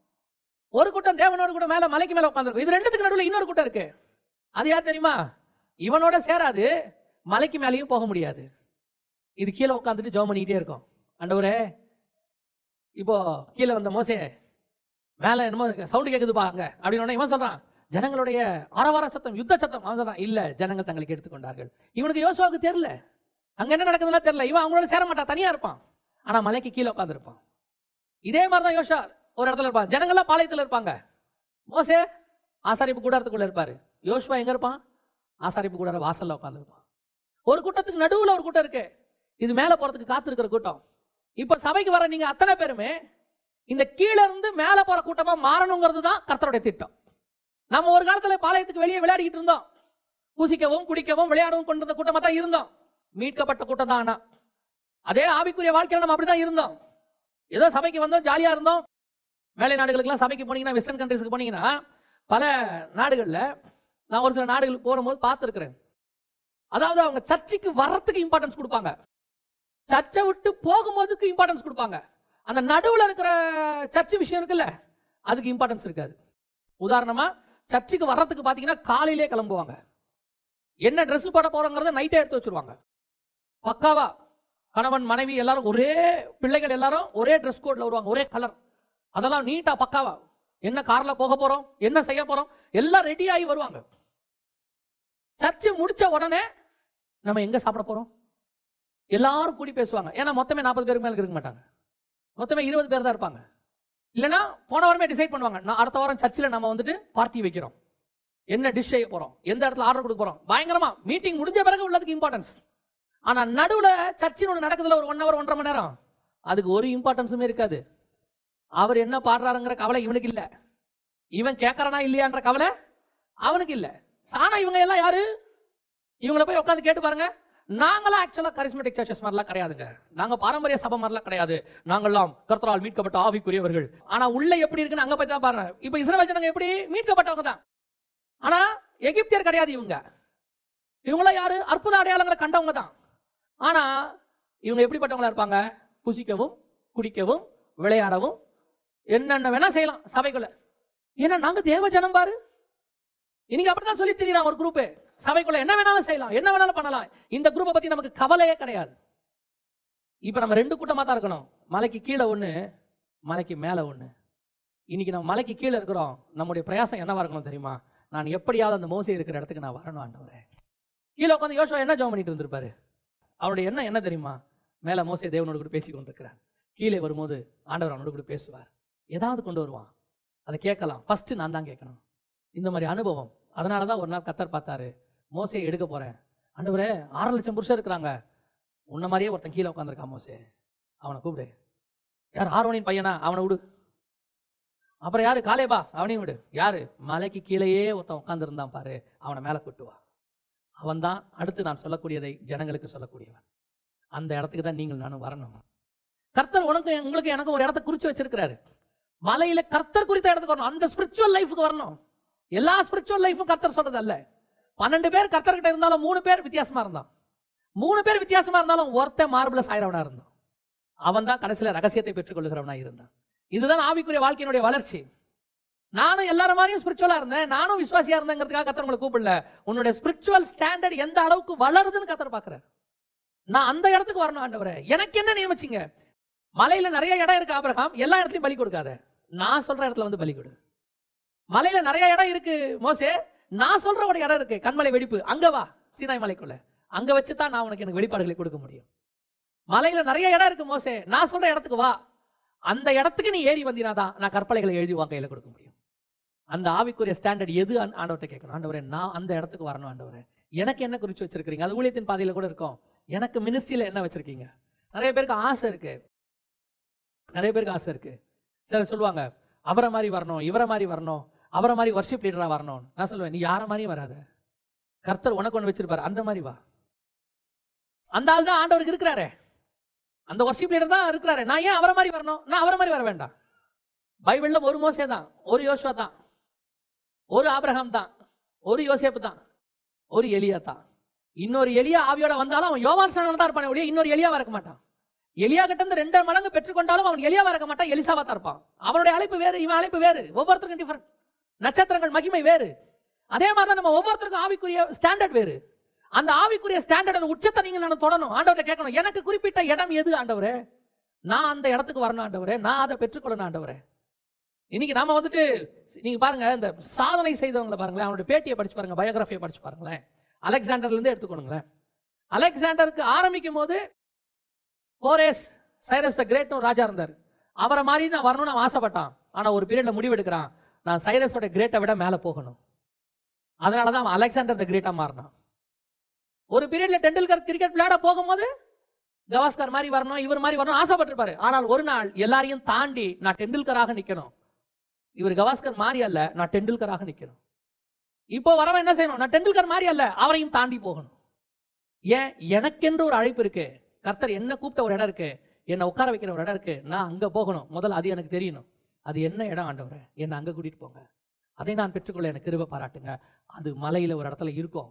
ஒரு கூட்டம் தேவனோடு கூட மேல மலைக்கு மேல உட்காந்துருக்கும். இது 2த்துக்கு நடுவில் இன்னொரு கூட்டம் இருக்கு. அது யார் தெரியுமா? இவனோட சேராது, மலைக்கு மேலேயும் போக முடியாது. இது கீழே உட்காந்துட்டு ஜெபம் பண்ணிக்கிட்டே இருக்கும். ஆண்டவரே, இப்போ கீழே வந்த மோசே மேல என்னமோ சவுண்டு கேட்குதுப்பா அங்க அப்படின்னு இவன் சொல்றான். ஜனங்களுடைய ஆரவார சத்தம், யுத்த சத்தம். அவன் சொல்றான், இல்ல ஜனங்கள் தங்களுக்கு எடுத்துக்கொண்டார்கள். இவனுக்கு யோசுவாவுக்கு தெரியல, அங்க என்ன நடக்குதுன்னா தெரியல. இவன் அவங்களோட சேர மாட்டான், தனியா இருப்பான். ஆனா மலைக்கு கீழே உட்காந்துருப்பான். இதே மாதிரிதான் யோசுவா ஒரு இடத்துல இருப்பான். ஜனங்கள்லாம் பாளையத்துல இருப்பாங்க. மோசே ஆசாரிப்பு கூடாரத்துக்குள்ள இருப்பாரு. யோசுவா எங்க இருப்பான்? ஆசாரிப்பு கூடார வாசல்ல உட்காந்துருப்பான். ஒரு கூட்டத்துக்கு நடுவுல ஒரு கூட்டம் இருக்கு. இது மேல போறதுக்கு காத்திருக்கிற கூட்டம். இப்ப சபைக்கு வர நீங்க அத்தனை பேருமே இந்த கீழே இருந்து மேல போற கூட்டமா மாறணுங்கிறது தான் கர்த்தருடைய திட்டம். நம்ம ஒரு காலத்துல பாளையத்துக்கு வெளியே விளையாடிக்கிட்டு இருந்தோம். பூசிக்கவும் குடிக்கவும் விளையாடவும் கொண்டிருந்த கூட்டமா தான் இருந்தோம். மீட்கப்பட்ட கூட்டம் தான். ஆனா அதே ஆவிக்குரிய வாழ்க்கையில நம்ம அப்படிதான் இருந்தோம். ஏதோ சபைக்கு வந்தோம், ஜாலியா இருந்தோம். மேலை நாடுகளுக்குலாம் சபைக்கு போனீங்கன்னா, வெஸ்டர்ன் கண்ட்ரீஸ்க்கு போனீங்கன்னா, பல நாடுகளில் நான் ஒரு சில நாடுகளுக்கு போகும்போது பார்த்துருக்கிறேன். அதாவது அவங்க சர்ச்சுக்கு வர்றதுக்கு இம்பார்ட்டன்ஸ் கொடுப்பாங்க, சர்ச்சை விட்டு போகும்போதுக்கு இம்பார்ட்டன்ஸ் கொடுப்பாங்க. அந்த நடுவில் இருக்கிற சர்ச்சு விஷயம் இருக்குல்ல, அதுக்கு இம்பார்ட்டன்ஸ் இருக்காது. உதாரணமா, சர்ச்சுக்கு வர்றதுக்கு பார்த்தீங்கன்னா காலையிலே கிளம்புவாங்க. என்ன ட்ரெஸ் போட போறோங்கிறத நைட்டே எடுத்து வச்சிருவாங்க பக்காவா. கணவன் மனைவி எல்லாரும் ஒரே, பிள்ளைகள் எல்லாரும் ஒரே ட்ரெஸ் கோட்ல வருவாங்க, ஒரே கலர். அதெல்லாம் நீட்டா பக்காவா. என்ன கார்ல போக போறோம், என்ன செய்ய போறோம், எல்லாம் ரெடி ஆகி வருவாங்க. சர்ச்சை முடிச்ச உடனே நம்ம எங்க சாப்பிட போறோம் எல்லாரும் கூடி பேசுவாங்க. ஏன்னா மொத்தமே 40 பேருக்கு மேல இருக்க மாட்டாங்க, மொத்தமே 20 பேர் தான் இருப்பாங்க. இல்லைன்னா போன வாரமே டிசைட் பண்ணுவாங்க, நான் அடுத்த வாரம் சர்ச்சில் நம்ம வந்துட்டு பார்ட்டி வைக்கிறோம், என்ன டிஷ் செய்ய போறோம், எந்த இடத்துல ஆர்டர் கொடுக்க போறோம், பயங்கரமா மீட்டிங் முடிஞ்ச பிறகு உள்ளதுக்கு இம்பார்ட்டன்ஸ். ஆனா நடுவுல சர்ச்சின் ஒன்று நடக்குதுல, ஒரு 1 hour 1.5 மணி நேரம், அதுக்கு ஒரு இம்பார்ட்டன்ஸுமே இருக்காது. அவர் என்ன பாடுறாருங்கிற கவலை இவனுக்கு இல்ல, இவன் கேட்கறானா இல்லையான்ற கவலை அவனுக்கு இல்ல. சானா இவங்க எல்லாம் யாரு? இவங்களை போய் உட்காந்து கேட்டு பாருங்க. நாங்களாம் ஆக்சுவலா கரிஸ்மேட்டிக் சர்ச்சஸ் மாதிரிலாம் கிடையாதுங்க, நாங்க பாரம்பரிய சபை மாதிரிலாம் கிடையாது, நாங்கெல்லாம் கர்த்தரால் மீட்கப்பட்ட ஆவிக்குரியவர்கள். ஆனா உள்ள எப்படி இருக்குன்னு அங்க போய் தான் பாருங்க. இப்ப இஸ்ரவேல் ஜனங்க எப்படி மீட்கப்பட்டவங்க தான், ஆனா எகிப்தியர் கிடையாது. இவங்களாம் யாரு? அற்புத அடையாளங்களை கண்டவங்க தான். ஆனா இவங்க எப்படிப்பட்டவங்களா இருப்பாங்க? புசிக்கவும் குடிக்கவும் விளையாடவும் என்னென்ன வேணா செய்யலாம் சபைக்குள்ள. ஏன்னா நாங்க தேவ ஜனம் பாரு. இன்னைக்கு அப்படிதான் சொல்லி தெரியலாம். ஒரு குரூப் சபைக்குள்ள என்ன வேணாலும் செய்யலாம், என்ன வேணாலும் பண்ணலாம். இந்த குரூப்பை பத்தி நமக்கு கவலையே கிடையாது. இப்ப நம்ம 2 கூட்டமா தான் இருக்கணும், மலைக்கு கீழே ஒண்ணு, மலைக்கு மேல ஒண்ணு. இன்றைக்கி நம்ம மலைக்கு கீழே இருக்கிறோம். நம்முடைய பிரயாசம் என்னவாக இருக்கணும் தெரியுமா? நான் எப்படியாவது அந்த மோசே இருக்கிற இடத்துக்கு நான் வரணும் ஆண்டவரே. கீழே உட்காந்து யோசுவா என்ன ஜெபம் பண்ணிட்டு இருந்திருப்பாரு? அவருடைய எண்ணம் என்ன தெரியுமா? மேலே மோசே தேவனோடு கூட பேசி கொண்டிருக்கிறார். கீழே வரும்போது ஆண்டவர் அவனோடு கூட பேசுவார். ஏதாவது கொண்டு வருவான், அதை கேட்கலாம். ஃபஸ்ட்டு நான் தான் கேட்கணும். இந்த மாதிரி அனுபவம். அதனால தான் ஒரு நாள் கர்த்தர் பார்த்தாரு, மோசே எடுக்க போகிறேன். ஆண்டவரே 6 லட்சம் புருஷர் இருக்கிறாங்க, உன்ன மாதிரியே ஒருத்தன் கீழே உட்காந்துருக்கான், மோசே அவனை கூப்பிடு. யார்? ஆரோனின் பையனா? அவனை விடு. அப்புறம் யார்? காலேபா, அவனையும் விடு. யார்? மலைக்கு கீழேயே ஒருத்தன் உட்காந்துருந்தான் பாரு, அவனை மேலே கூட்டுவா. அவன் தான் அடுத்து நான் சொல்லக்கூடியதை ஜனங்களுக்கு சொல்லக்கூடியவன். அந்த இடத்துக்கு தான் நீங்கள் நானும் வரணும். கர்த்தர் உனக்கு உங்களுக்கு எனக்கு ஒரு இடத்த குறித்து வச்சிருக்கிறாரு. மலையில கர்த்தர் குறித்த இடத்துக்கு வரணும். அந்த ஸ்பிரிச்சுவல் லைஃபுக்கு வரணும். எல்லா ஸ்பிரிச்சுவல் லைஃபும் கர்த்தர் சொல்றது அல்ல. 12 பேர் கர்த்தர்கிட்ட இருந்தாலும் 3 பேர் வித்தியாசமா இருந்தான். 3 பேர் வித்தியாசமா இருந்தாலும் ஒருத்த மார்பிளஸ் ஆயிரவனா இருந்தான். அவன் தான் கடைசியில் ரகசியத்தை பெற்றுக்கொள்கிறவனா இருந்தான். இதுதான் ஆவிக்குரிய வாழ்க்கையினுடைய வளர்ச்சி. நானும் எல்லாரும் மாதிரியும் ஸ்பிரிச்சுவலா இருந்தேன், நானும் விசுவாசியா இருந்தேங்கிறதுக்காக கர்த்தர் உங்களை கூப்பிடல. உன்னுடைய ஸ்பிரிச்சுவல் ஸ்டாண்டர்ட் எந்த அளவுக்கு வளருதுன்னு கர்த்தர் பாக்குறாரு. நான் அந்த இடத்துக்கு வரணும் ஆண்டவரே. எனக்கு என்ன நியமிச்சிங்க? மலையில நிறைய இடம் இருக்கு ஆபிரகாம், எல்லா இடத்துலையும் பலி கொடுக்காத, நான் சொல்ற இடத்துல வந்து பலி கொடு. மலையில நிறைய இடம் இருக்கு மோசே, நான் சொல்ற ஒரு இடம் இருக்கு கண்மலை வெடிப்பு, அங்க வா சீனாய் மலைக்குள்ள, அங்க வச்சுதான் நான் உனக்கு எனக்கு வெளிப்பாடுகளை கொடுக்க முடியும். மலையில நிறைய இடம் இருக்கு மோசே, நான் சொல்ற இடத்துக்கு வா, அந்த இடத்துக்கு நீ ஏறி வந்தினாதான் நான் கற்பனைகளை எழுதி உன் கையில கொடுக்க முடியும். அந்த ஆவிக்குரிய ஸ்டாண்டர்ட் எது ஆண்டவர்கிட்ட கேட்கணும். ஆண்டவரே நான் அந்த இடத்துக்கு வரணும் ஆண்டவரே. எனக்கு என்ன குறிச்சு வச்சிருக்கீங்க? அது ஊழியத்தின் பாதையில கூட இருக்கும். எனக்கு மினிஸ்ட்ரியில என்ன வச்சிருக்கீங்க? நிறைய பேருக்கு ஆசை இருக்கு, நிறைய பேருக்கு ஆசை இருக்கு. சார் சொல்லுவாங்க அவரை மாதிரி வரணும், இவரை மாதிரி வரணும், அவரை மாதிரி வர்ஷிப் லீடராக வரணும். நான் சொல்லுவேன் நீ யார மாதிரியும் வராத, கர்த்தர் உனக்கு ஒன்று வச்சிருப்பாரு அந்த மாதிரி வா. அந்த ஆள் தான் ஆண்டவருக்கு இருக்கிறாரே, அந்த வர்ஷிப் லீடர் தான் இருக்கிறாரு. நான் ஏன் அவரை மாதிரி வரணும்? நான் அவரை மாதிரி வர வேண்டாம். பைபிளில் ஒரு மோசே தான், ஒரு யோசுவா தான், ஒரு ஆபிரகாம் தான், ஒரு யோசேப்பு தான், ஒரு எலியா தான். இன்னொரு எலியா ஆவியோட வந்தாலும் அவன் யோவான் ஸ்நானன் தான் இருப்பானே ஒழிய இன்னொரு எலியாவா இருக்க மாட்டான். எலியா கிட்ட இருந்து 2 மடங்கு பெற்றுக்கொண்டாலும் அவன் எலியாவா இருக்க மாட்டான், எலிசாவா தான் இருப்பான். அவனுடைய அழைப்பு வேறு, இவன் அழைப்பு வேறு. ஒவ்வொருத்தருக்கும் டிஃபரெண்ட், நட்சத்திரங்கள் மகிமை வேறு. அதே மாதிரி தான் நம்ம ஒவ்வொருத்தருக்கும் ஆவிக்குரிய ஸ்டாண்டர்ட் வேறு. அந்த ஆவிக்குரிய ஸ்டாண்டர்ட் உச்சத்தை நீங்கள் நான் தொடணும். ஆண்டவரை கேட்கணும், எனக்கு குறிப்பிட்ட இடம் எது ஆண்டவரே? நான் அந்த இடத்துக்கு வரணும் ஆண்டவரே, நான் அதை பெற்றுக்கொள்ளணும் ஆண்டவரே. இன்னைக்கு நாம வந்துட்டு நீங்க பாருங்க, இந்த சாதனை செய்தவங்களை பாருங்களேன், அவனுடைய பேட்டியை படிச்சு பாருங்க, பயோகிராஃபியை படிச்சு பாருங்களேன். அலெக்சாண்டர்லேருந்து எடுத்துக்கொள்ளுங்களேன். அலெக்சாண்டருக்கு ஆரம்பிக்கும் போது கோரேஸ் சைரஸ் த கிரேட் ஒரு ராஜா இருந்தார். அவரை மாதிரி நான் வரணும்னு நான் ஆசைப்பட்டான். ஆனால் ஒரு பீரியட்ல முடிவெடுக்கிறான், நான் சைரஸோட கிரேட்டை விட மேலே போகணும். அதனால தான் அவன் அலெக்சாண்டர் த கிரேட்டா மாறினான். ஒரு பீரியட்ல டெண்டுல்கர் கிரிக்கெட் விளையாட போகும்போது கவாஸ்கர் மாதிரி வரணும், இவர் மாதிரி வரணும் ஆசைப்பட்டிருப்பாரு. ஆனால் ஒரு நாள் எல்லாரையும் தாண்டி நான் டெண்டுல்கராக நிற்கணும், இவர் கவாஸ்கர் மாதிரி அல்ல, நான் டெண்டுல்கராக நிற்கணும். இப்போ வரவன் என்ன செய்யணும்? நான் டெண்டுல்கர் மாதிரி அல்ல, அவரையும் தாண்டி போகணும். ஏன்? எனக்கென்று ஒரு அழைப்பு இருக்கு. கர்த்தர் என்ன கூப்பிட்ட ஒரு இடம் இருக்கு, என்னை உட்கார வைக்கிற ஒரு இடம் இருக்கு, நான் அங்கே போகணும். முதல்ல அது எனக்கு தெரியணும். அது என்ன இடம் ஆண்டவரே? என்னை அங்கே கூட்டிகிட்டு போங்க, அதை நான் பெற்றுக்கொள்ள எனக்கு கிருபை பாராட்டுங்க. அது மலையில் ஒரு இடத்துல இருக்கும்,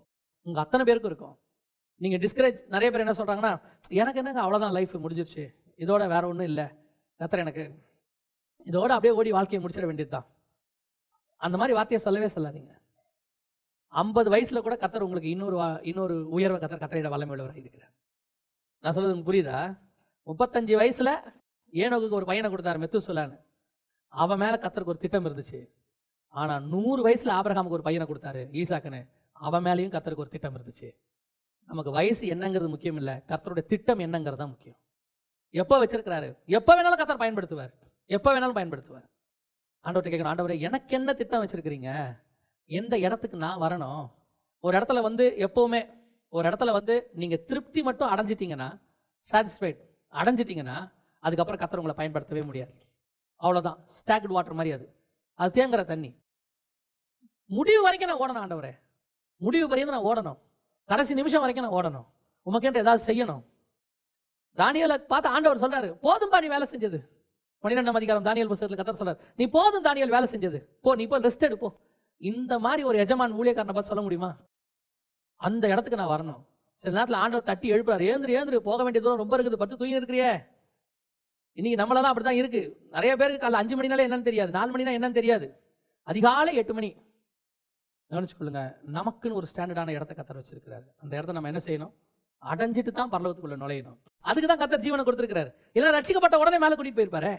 உங்கள் அத்தனை பேருக்கும் இருக்கும். நீங்கள் டிஸ்கரேஜ் நிறைய பேர் என்ன சொல்கிறாங்கன்னா, எனக்கு என்னங்க அவ்வளோதான் லைஃப் முடிஞ்சிருச்சு, இதோட வேற ஒன்றும் இல்லை, கர்த்தர் எனக்கு இதோட அப்படியே ஓடி வாழ்க்கையை முடிச்சிட வேண்டியது தான். அந்த மாதிரி வார்த்தையை சொல்லவே சொல்லாதீங்க. 50 வயசில் கூட கர்த்தர் உங்களுக்கு இன்னொரு உயர்வை கர்த்தர் கட்டளையிட வல்லமை உள்ளவராக இருக்கிறார். நான் சொல்றது புரியுதா? 35 வயசுல ஏனோக்கு ஒரு பையனை கொடுத்தாரு, மெத்துசலான்னு. அவன் மேல கர்த்தருக்கு ஒரு திட்டம் இருந்துச்சு. ஆனா 100 வயசுல ஆபிரகாமுக்கு ஒரு பையனை கொடுத்தாரு, ஈசாக்குன்னு. அவன் மேலேயும் கர்த்தருக்கு ஒரு திட்டம் இருந்துச்சு. நமக்கு வயசு என்னங்கிறது முக்கியம் இல்லை, கர்த்தருடைய திட்டம் என்னங்கிறது தான் முக்கியம். எப்போ வச்சிருக்கிறாரு, எப்போ வேணாலும் கர்த்தர் பயன்படுத்துவார், எப்போ வேணாலும் பயன்படுத்துவார். ஆண்டவர்கிட்ட கேட்கணும், ஆண்டவரே எனக்கு என்ன திட்டம் வச்சிருக்கிறீங்க? எந்த இடத்துக்கு நான் வரணும்? ஒரு இடத்துல வந்து எப்பவுமே ஒரு இடத்துல வந்து நீங்கள் திருப்தி மட்டும் அடைஞ்சிட்டிங்கன்னா, சாட்டிஸ்ஃபைட் அடைஞ்சிட்டிங்கன்னா, அதுக்கப்புறம் கர்த்தர் உங்களை பயன்படுத்தவே முடியாது. அவ்வளோதான், ஸ்டாக்டு வாட்டர் மாதிரி அது, அது தேங்குற தண்ணி. முடிவு வரைக்கும் நான் ஓடணும் ஆண்டவரே, முடிவு வரைக்கும் நான் ஓடணும், கடைசி நிமிஷம் வரைக்கும் நான் ஓடணும், உமக்கென்று ஏதாவது செய்யணும். தானியேலை பார்த்து ஆண்டவர் சொல்கிறாரு, போதும்பா நீ வேலை செஞ்சது. 12ஆம் அதிகாரம் தானியேல் புத்தகத்தில் கர்த்தர் சொல்கிறார், நீ போதும் தானியேல் வேலை செஞ்சது, போ நீ போ ரெஸ்ட் எடுப்போ. இந்த மாதிரி ஒரு எஜமான் ஊழியக்காரனை பார்த்து சொல்ல முடியுமா? அந்த இடத்துக்கு நான் வரணும். சில நேரத்தில் ஆண்டவர் தட்டி எழுப்புறாரு, ஏந்திரு, போக வேண்டிய தூரம் ரொம்ப இருக்குது, படுத்து தூங்கி இருக்கிறியே. இன்னைக்கு நம்மளெல்லாம் அப்படிதான் இருக்கு. நிறைய பேருக்கு காலைல 5 மணினால என்னன்னு தெரியாது, 4 மணினா என்னன்னு தெரியாது. அதிகாலை 8 மணி நினைச்சுக்கொள்ளுங்க. நமக்குன்னு ஒரு ஸ்டாண்டர்டான இடத்த கர்த்தர் வச்சிருக்கிறாரு. அந்த இடத்த நம்ம என்ன செய்யணும்? அடைஞ்சிட்டு தான் பரலோகத்துக்குள்ள நுழையணும். அதுக்கு தான் கர்த்தர் ஜீவனை கொடுத்திருக்கிறாரு. இல்லைன்னா ரட்சிக்கப்பட்ட உடனே மேலே கூட்டிட்டு போயிருப்பாரு.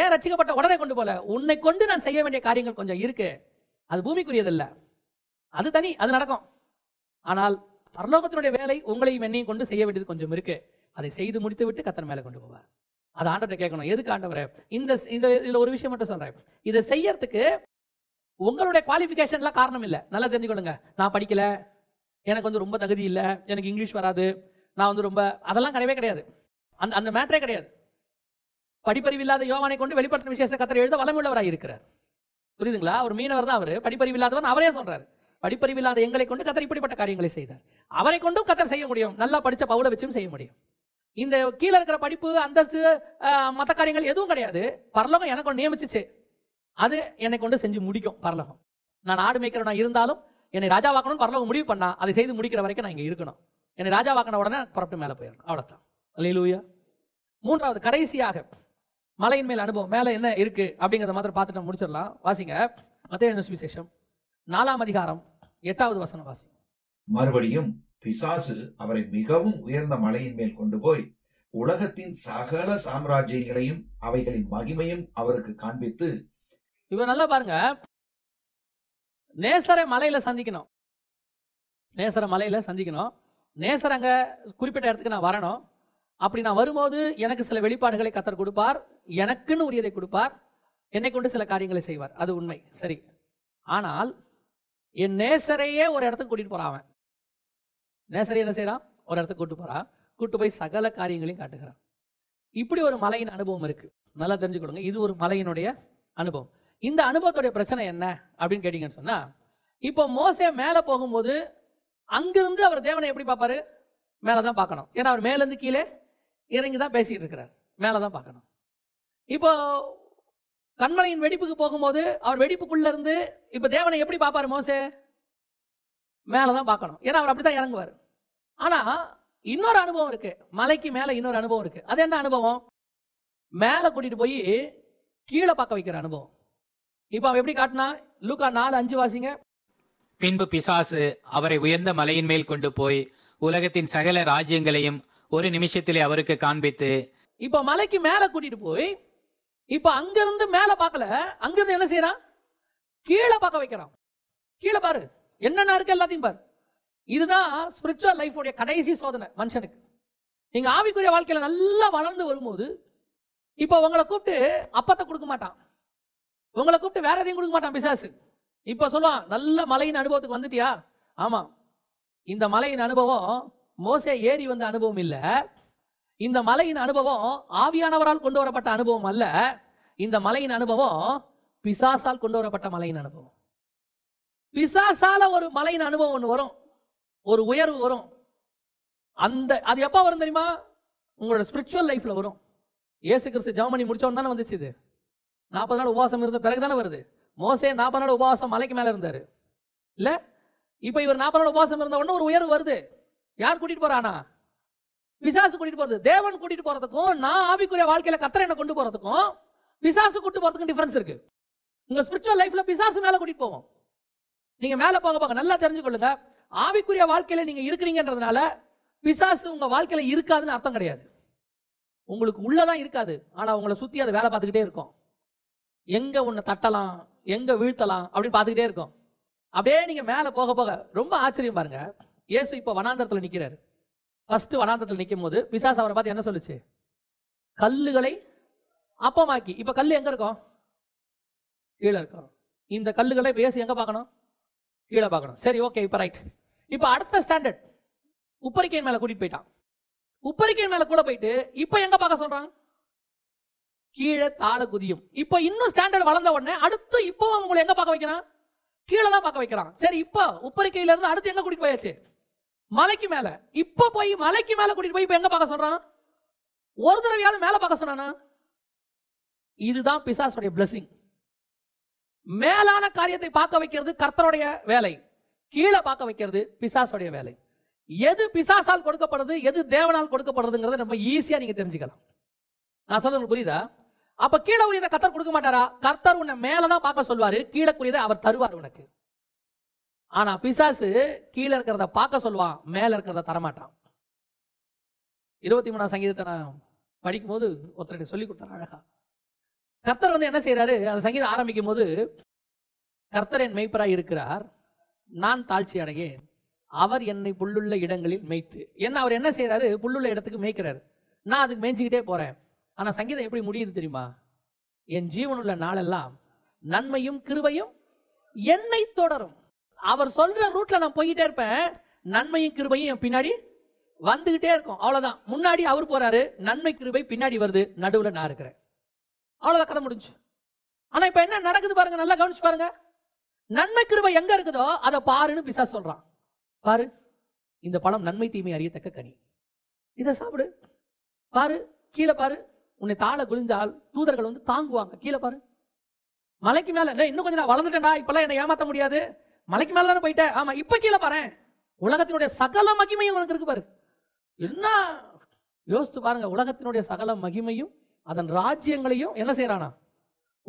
ஏன் ரட்சிக்கப்பட்ட உடனே கொண்டு போல, உன்னை கொண்டு நான் செய்ய வேண்டிய காரியங்கள் கொஞ்சம் இருக்கு, அது பூமிக்குரியதில்லை, அது தனி, அது நடக்கும். ஆனால் பரலோகத்தினுடைய வேலை உங்களையும் என்னையும் கொண்டு செய்ய வேண்டியது கொஞ்சம் இருக்கு, அதை செய்து முடித்து விட்டு கர்த்தர் மேலே கொண்டு போவார். அது ஆண்டவரை கேட்கணும், எதுக்கு ஆண்டவரே இந்த இதுல ஒரு விஷயம் மட்டும் சொல்றேன், இதை செய்யறதுக்கு உங்களுடைய குவாலிஃபிகேஷன்லாம் காரணம் இல்லை. நல்லா தெரிஞ்சுக்கொள்ளுங்க, நான் படிக்கல, எனக்கு வந்து ரொம்ப தகுதி இல்லை, எனக்கு இங்கிலீஷ் வராது, நான் வந்து ரொம்ப அதெல்லாம் கிடையவே கிடையாது, அந்த அந்த மேட்டரே கிடையாது. படிப்பறிவு இல்லாத யோவானை கொண்டு வெளிப்படுத்தின விசேஷ கர்த்தர் எழுத வல்லமையுள்ளவராக இருக்கிறார். புரியுதுங்களா? ஒரு மீனவர் தான் அவர், படிப்பறிவு இல்லாதவன், அவரே சொல்றாரு. படிப்பறிவு இல்லாத எங்களை கொண்டு கர்த்தர் இப்படிப்பட்ட காரியங்களை செய்தார். அவரை கொண்டும் கர்த்தர் செய்ய முடியும், நல்லா படித்த பவுலை வச்சும் செய்ய முடியும். இந்த கீழே இருக்கிற படிப்பு, அந்தஸ்து, மற்ற காரியங்கள் எதுவும் கிடையாது. பரலோகம் எனக்கு நியமிச்சிச்சு, அது என்னை கொண்டு செஞ்சு முடிக்கும். பரலோகம் நான் ஆடு மேய்க்கிறவனா இருந்தாலும் என்னை ராஜாவாக்கணும்னு பரலோகம் முடிவு பண்ணா அதை செய்து முடிக்கிற வரைக்கும் நான் இங்கே இருக்கணும். என்னை ராஜாவாக்கின உடனே புறப்பட்டு மேலே போயிடணும், அவ்வளோதான். அல்லேலூயா. மூன்றாவது, கடைசியாக மலையின் மேல் அனுபவம். மேலே என்ன இருக்கு அப்படிங்கிறத மாதிரி பார்த்துட்டு முடிச்சிடலாம். வாசிங்க மத்தேயு சுவிசேஷம் 4ஆம் அதிகாரம் 8வது வசனம் வாசிங்க. மறுபடியும் பிசாசு அவரை மிகவும் உயர்ந்த மலையின் மேல் கொண்டு போய் உலகத்தின் சகல சாம்ராஜ்யங்களையும் அவைகளின் மகிமையும் அவருக்கு காண்பித்து. இவன் நல்லா பாருங்க, நேசரை மலையில சந்திக்கணும், நேசரை மலையில சந்திக்கணும், நேசர் அங்க குறிப்பிட்ட இடத்துக்கு நான் வரணும். அப்படி நான் வரும்போது எனக்கு சில வெளிப்பாடுகளை கர்த்தர் கொடுப்பார், எனக்குன்னு உரியதை கொடுப்பார், என்னை கொண்டு சில காரியங்களை செய்வார், அது உண்மை, சரி. ஆனால் என் நேசரையே ஒரு இடத்துக்கு கூட்டிட்டு போறான் அவன். நேசரையே என்ன செய்யறான், ஒரு இடத்துக்கு கூட்டு போறான், கூட்டு போய் சகல காரியங்களையும் காட்டுகிறான். இப்படி ஒரு மலையின் அனுபவம் இருக்கு. நல்லா தெரிஞ்சுக்கொள்ளுங்க, இது ஒரு மலையினுடைய அனுபவம். இந்த அனுபவத்துடைய பிரச்சனை என்ன அப்படின்னு கேட்டீங்கன்னு சொன்னா, இப்போ மோசே மேலே போகும்போது அங்கிருந்து அவர் தேவனை எப்படி பார்ப்பாரு, மேலே தான் பார்க்கணும். ஏன்னா அவர் மேலேருந்து கீழே இறங்கி தான் பேசிட்டு இருக்கிறார், மேலே தான் பார்க்கணும். இப்போ கண்மலையின் வெடிப்புக்கு போகும்போது அவர் வெடிப்புக்குள்ள இருந்து இப்போ தேவனை எப்படி பார்ப்பாரு மோசே, மேலே தான் பார்க்கணும், ஏன்னா அவர் அப்படி தான் இறங்குவார். ஆனால் இன்னொரு அனுபவம் இருக்கு, மலைக்கு மேலே இன்னொரு அனுபவம் இருக்கு. அது என்ன அனுபவம்? மேலே கூட்டிட்டு போய் கீழே பார்க்க வைக்கிற அனுபவம். இப்போ அவன் எப்படி காட்டினா, லூக்கா 4:5 வாசிங்க. பின்பு பிசாசு அவரை உயர்ந்த மலையின் மேல் கொண்டு போய் உலகத்தின் சகல ராஜ்யங்களையும் ஒரு நிமிஷத்திலே அவருக்கு காண்பித்து. இப்போ மலைக்கு மேல கூட்டிட்டு போய் இப்போ அங்கிருந்து மேல பார்க்கல, அங்கிருந்து என்ன செய்யறான், கீழே பார்க்க வைக்கிறான். கீழே பாரு, என்னென்ன இருக்கு எல்லாத்தையும் பாரு. இதுதான் ஸ்பிரிச்சுவல் லைஃப் உடைய கடைசி சோதனை மனுஷனுக்கு. நீங்க ஆவிக்குரிய வாழ்க்கையில நல்லா வளர்ந்து வரும்போது இப்போ உங்களை கூப்பிட்டு அப்பத்தை கொடுக்க மாட்டான், உங்களை கூப்பிட்டு வேற எதையும் கொடுக்க மாட்டான் பிசாசு. இப்போ சொல்லுவான், நல்ல மலையின் அனுபவத்துக்கு வந்துட்டியா? ஆமாம், இந்த மலையின் அனுபவம் மோசே ஏறி வந்த அனுபவம் இல்லை, இந்த மலையின் அனுபவம் ஆவியானவரால் கொண்டு வரப்பட்ட அனுபவம் அல்ல, இந்த மலையின் அனுபவம் பிசாசால் கொண்டு வரப்பட்ட மலையின் அனுபவம். பிசாசால ஒரு மலையின் அனுபவம் ஒன்று வரும், ஒரு உயர்வு வரும். அந்த அது எப்போ வரும் தெரியுமா? உங்களோட ஸ்பிரிச்சுவல் லைஃப்ல வரும். இயேசு கிறிஸ்து ஜெபமணி முடிச்சவன் தானே வந்துச்சு, இது 40 நாள் உபவாசம் இருந்த பிறகுதானே வருது. மோசே 40 நாள் உபவாசம் மலைக்கு மேலே இருந்தார் இல்லை? இப்போ இவர் 40 நாள் உபவாசம் இருந்த உடனே ஒரு உயர்வு வருது. யார் கூட்டிகிட்டு போகிறானா? பிசாசு கூட்டிகிட்டு போகிறது. தேவன் கூட்டிகிட்டு போகிறதுக்கும் நான் ஆவிக்குரிய வாழ்க்கையில் கர்த்தர் என்னை கொண்டு போகிறதுக்கும் பிசாசு கூட்டிட்டு போகிறதுக்கும் டிஃப்ரென்ஸ் இருக்குது. உங்கள் ஸ்பிரிச்சுவல் லைஃப்பில் பிசாசு மேலே கூட்டிகிட்டு போவோம், நீங்கள் மேலே போக போக. நல்லா தெரிஞ்சுக்கொள்ளுங்க, ஆவிக்குரிய வாழ்க்கையில் நீங்கள் இருக்கிறீங்கன்றதுனால பிசாசு உங்கள் வாழ்க்கையில் இருக்காதுன்னு அர்த்தம் கிடையாது. உங்களுக்கு உள்ளதான் இருக்காது, ஆனால் உங்களை சுற்றி அதை வேலை பார்த்துக்கிட்டே இருக்கும். எங்கே உன்னை தட்டலாம், எங்கே வீழ்த்தலாம் அப்படின்னு பார்த்துக்கிட்டே இருக்கும். அப்படியே நீங்கள் மேலே போக போக ரொம்ப ஆச்சரியம் பாருங்க. இயேசு இப்போ வனாந்தரத்தில் நிற்கிறாரு. ஃபஸ்ட்டு வனாந்தரத்தில் நிற்கும் போது பிசாசு அவரை பார்த்து என்ன சொல்லுச்சு? கல்லுகளை அப்பமாக்கி. இப்போ கல் எங்கே இருக்கும்? கீழே இருக்கும். இந்த கல்லுகளை இப்போ இயேசு எங்கே பார்க்கணும்? கீழே பார்க்கணும். சரி, ஓகே, இப்போ ரைட். இப்போ அடுத்த ஸ்டாண்டர்ட் உப்பரிக்கையின் மேலே கூட்டிகிட்டு போயிட்டான். உப்பரிக்கையின் மேலே கூட போயிட்டு இப்போ எங்கே பார்க்க சொல்கிறான்? கீழே தாழ குதியும். இப்போ இன்னும் ஸ்டாண்டர்ட் வளர்ந்த உடனே அடுத்து இப்போ உங்களை எங்க பார்க்க வைக்கிறான்? கீழே தான் பார்க்க வைக்கிறான். சரி, இப்போ உப்பரிக்கையில இருந்து அடுத்து எங்க கூட்டிட்டு போயாச்சு? மலைக்கு மேல. இப்போ போய் மலைக்கு மேல கூட்டிட்டு போய் இப்போ எங்க பார்க்க சொல்றான்? ஒரு தடவையாவது மேல பார்க்க சொன்னானா? இதுதான் பிசாசுடைய பிளஸிங். மேலான காரியத்தை பார்க்க வைக்கிறது கர்த்தருடைய வேலை, கீழே பார்க்க வைக்கிறது பிசாசுடைய வேலை. எது பிசாசால் கொடுக்கப்படுறது, எது தேவனால் கொடுக்கப்படுறதுங்கிறத நம்ம ஈஸியா நீங்க தெரிஞ்சுக்கலாம். நான் சொல்ல உங்களுக்கு புரியுதா? அப்ப கீழே உரியதை கர்த்தர் கொடுக்க மாட்டாரா? கர்த்தர் உன்னை மேலதான் பார்க்க சொல்வாரு, கீழே உரியதை அவர் தருவார் உனக்கு. ஆனா பிசாசு கீழே இருக்கிறத பார்க்க சொல்வான், மேல இருக்கிறத தரமாட்டான். 23ஆம் சங்கீதத்தை நான் படிக்கும் போது ஒருத்தருடைய சொல்லி கொடுத்தாரு அழகா. கர்த்தர் வந்து என்ன செய்யறாரு, அந்த சங்கீதம் ஆரம்பிக்கும் போது, கர்த்தர் என் மேய்ப்பராய் இருக்கிறார், நான் தாழ்ச்சி அடையேன், அவர் என்னை புல்லுள்ள இடங்களில் மேய்த்து. என்ன அவர் என்ன செய்யறாரு, புல்லுள்ள இடத்துக்கு மேய்க்கிறாரு, நான் அதுக்கு மேய்ச்சிக்கிட்டே போறேன். ஆனால் சங்கீதம் எப்படி முடியுது தெரியுமா, என் ஜீவனுள்ள நாளெல்லாம் நன்மையும் கிருபையும் என்னை தொடரும். அவர் சொல்ற ரூட்ல நான் போய்கிட்டே இருப்பேன், நன்மையும் கிருபையும் என் பின்னாடி வந்துகிட்டே இருக்கும். அவ்வளவுதான். முன்னாடி அவர் போறாரு, நன்மை கிருபை பின்னாடி வருது, நடுவில் நான் இருக்கிறேன். அவ்வளவுதான், கதை முடிஞ்சு. ஆனா இப்ப என்ன நடக்குது பாருங்க, நல்லா கவனிச்சு பாருங்க. நன்மை கிருபை எங்க இருக்குதோ அதை பாருன்னு பிசாசு சொல்றான். பாரு, இந்த பழம் நன்மை தீமை அறியத்தக்க கனி, இதை சாப்பிடு, பாரு கீழே பாரு, உன்னை தாழ குளிஞ்சால் தூதர்கள் வந்து தாங்குவாங்க, கீழே பாரு, மலைக்கு மேல இன்னும் கொஞ்சம் நான் வளர்ந்துட்டேன்டா, இப்பெல்லாம் என்னை ஏமாற்ற முடியாது, மலைக்கு மேல தானே போயிட்டேன், ஆமா இப்ப கீழே பாரு, உலகத்தினுடைய சகல மகிமையும் உனக்கு இருக்கு பாரு. என்ன யோசித்து பாருங்க, உலகத்தினுடைய சகல மகிமையும் அதன் ராஜ்யங்களையும் என்ன செய்யறானா,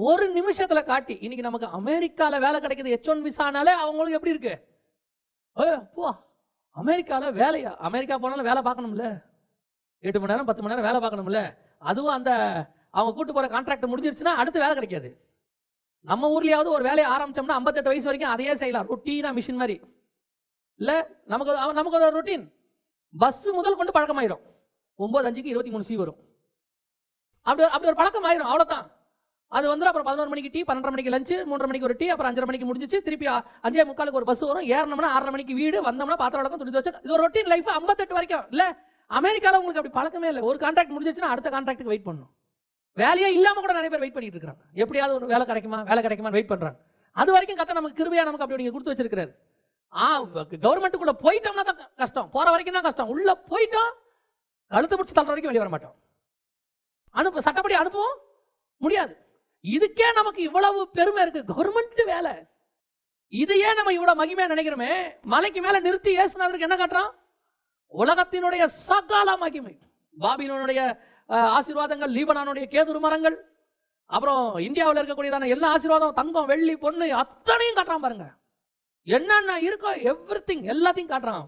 ஒரு நிமிஷத்துல காட்டி. இன்னைக்கு நமக்கு அமெரிக்கால வேலை கிடைக்குது, H1 விசானாலே அவங்களுக்கு எப்படி இருக்கு, போ அமெரிக்கால வேலையா, அமெரிக்கா போனாலும் வேலை பார்க்கணும்ல, 8 மணி நேரம் 10 மணி நேரம் வேலை பார்க்கணும்ல, அதுவும் அந்த அவங்க கூட்டு போற கான்ட்ராக்ட் முடிஞ்சிருச்சுன்னா அடுத்து வேலை கிடைக்காது. நம்ம ஊர்லயாவது ஒரு வேலையை ஆரம்பிச்சோம்னா 58 வயசு வரைக்கும் அதையே செய்யலாம், ரொட்டீனா மிஷின் மாதிரி இல்ல. நமக்கு ஒரு ரொட்டீன், பஸ் முதல் கொண்டு பழக்கமாயிரும், 9:05க்கு 23C வரும், அப்படி ஒரு பழக்கம் ஆயிரும், அவ்வளவுதான். அது வந்து அப்புறம் 11 மணிக்கு டீ, 12:30 மணிக்கு லஞ்சு, 3:30 மணிக்கு ஒரு டீ, அப்புறம் 5:30 மணிக்கு முடிஞ்சிச்சு, திருப்பி 5:45க்கு ஒரு பஸ் வரும், ஏறணும்னா 6:30 மணிக்கு வீடு, வந்தோம்னா பாத்திரம் வளர்க்கும், துணி துவைச்சு, இது ஒரு ரொட்டீன் லைஃப் 58 வரைக்கும் இல்ல. அமெரிக்காவில் உங்களுக்கு அப்படி பழக்கமே இல்லை, ஒரு கான்ட்ராக்ட் முடிஞ்சிச்சுன்னா அடுத்த கான்ட்ராக்ட்டுக்கு வெயிட் பண்ணணும். வேலையே இல்லாம கூட நிறைய பேர் வெயிட் பண்ணிட்டு இருக்காங்க, எப்படியாவது ஒரு வேலை கிடைக்குமா வேலை கிடைக்குமான்னு வெயிட் பண்றாங்க. அது வரைக்கும் கர்த்தர் நமக்கு கிருபையா நமக்கு அப்படி நீங்க கொடுத்து வச்சிருக்காரு. கவர்மெண்ட்டுக்குள்ள போயிட்டோம்னா தான் கஷ்டம், போற வரைக்கும் தான் கஷ்டம், உள்ள போயிட்டோம் கழுத்து பிடிச்சி தள்ளுற வரைக்கும் வெளியே வர மாட்டோம், சட்டப்படி அனுப்பவும் முடியாது. இதுக்கே நமக்கு இவ்வளவு பெருமை இருக்கு, கவர்மெண்ட் வேலை, இதையே நம்ம இவ்வளவு மகிமையா நினைக்கிறோமே. மலைக்கு மேல நிறுத்தி இயேசுநாதருக்கு என்ன காட்டுறான், உலகத்தினுடைய சகல மகிமை, பாபிலோனுடைய ஆசீர்வாதங்கள், லீபனானுடைய கேதுரு மரங்கள், அப்புறம் இந்தியாவில் இருக்கக்கூடியதான எல்லா ஆசீர்வாதம், தங்கம் வெள்ளி பொண்ணு அத்தனையும் காட்டுறான் பாருங்க, என்னென்ன இருக்கோ எவ்ரிதிங் எல்லாத்தையும் காட்டுறான்.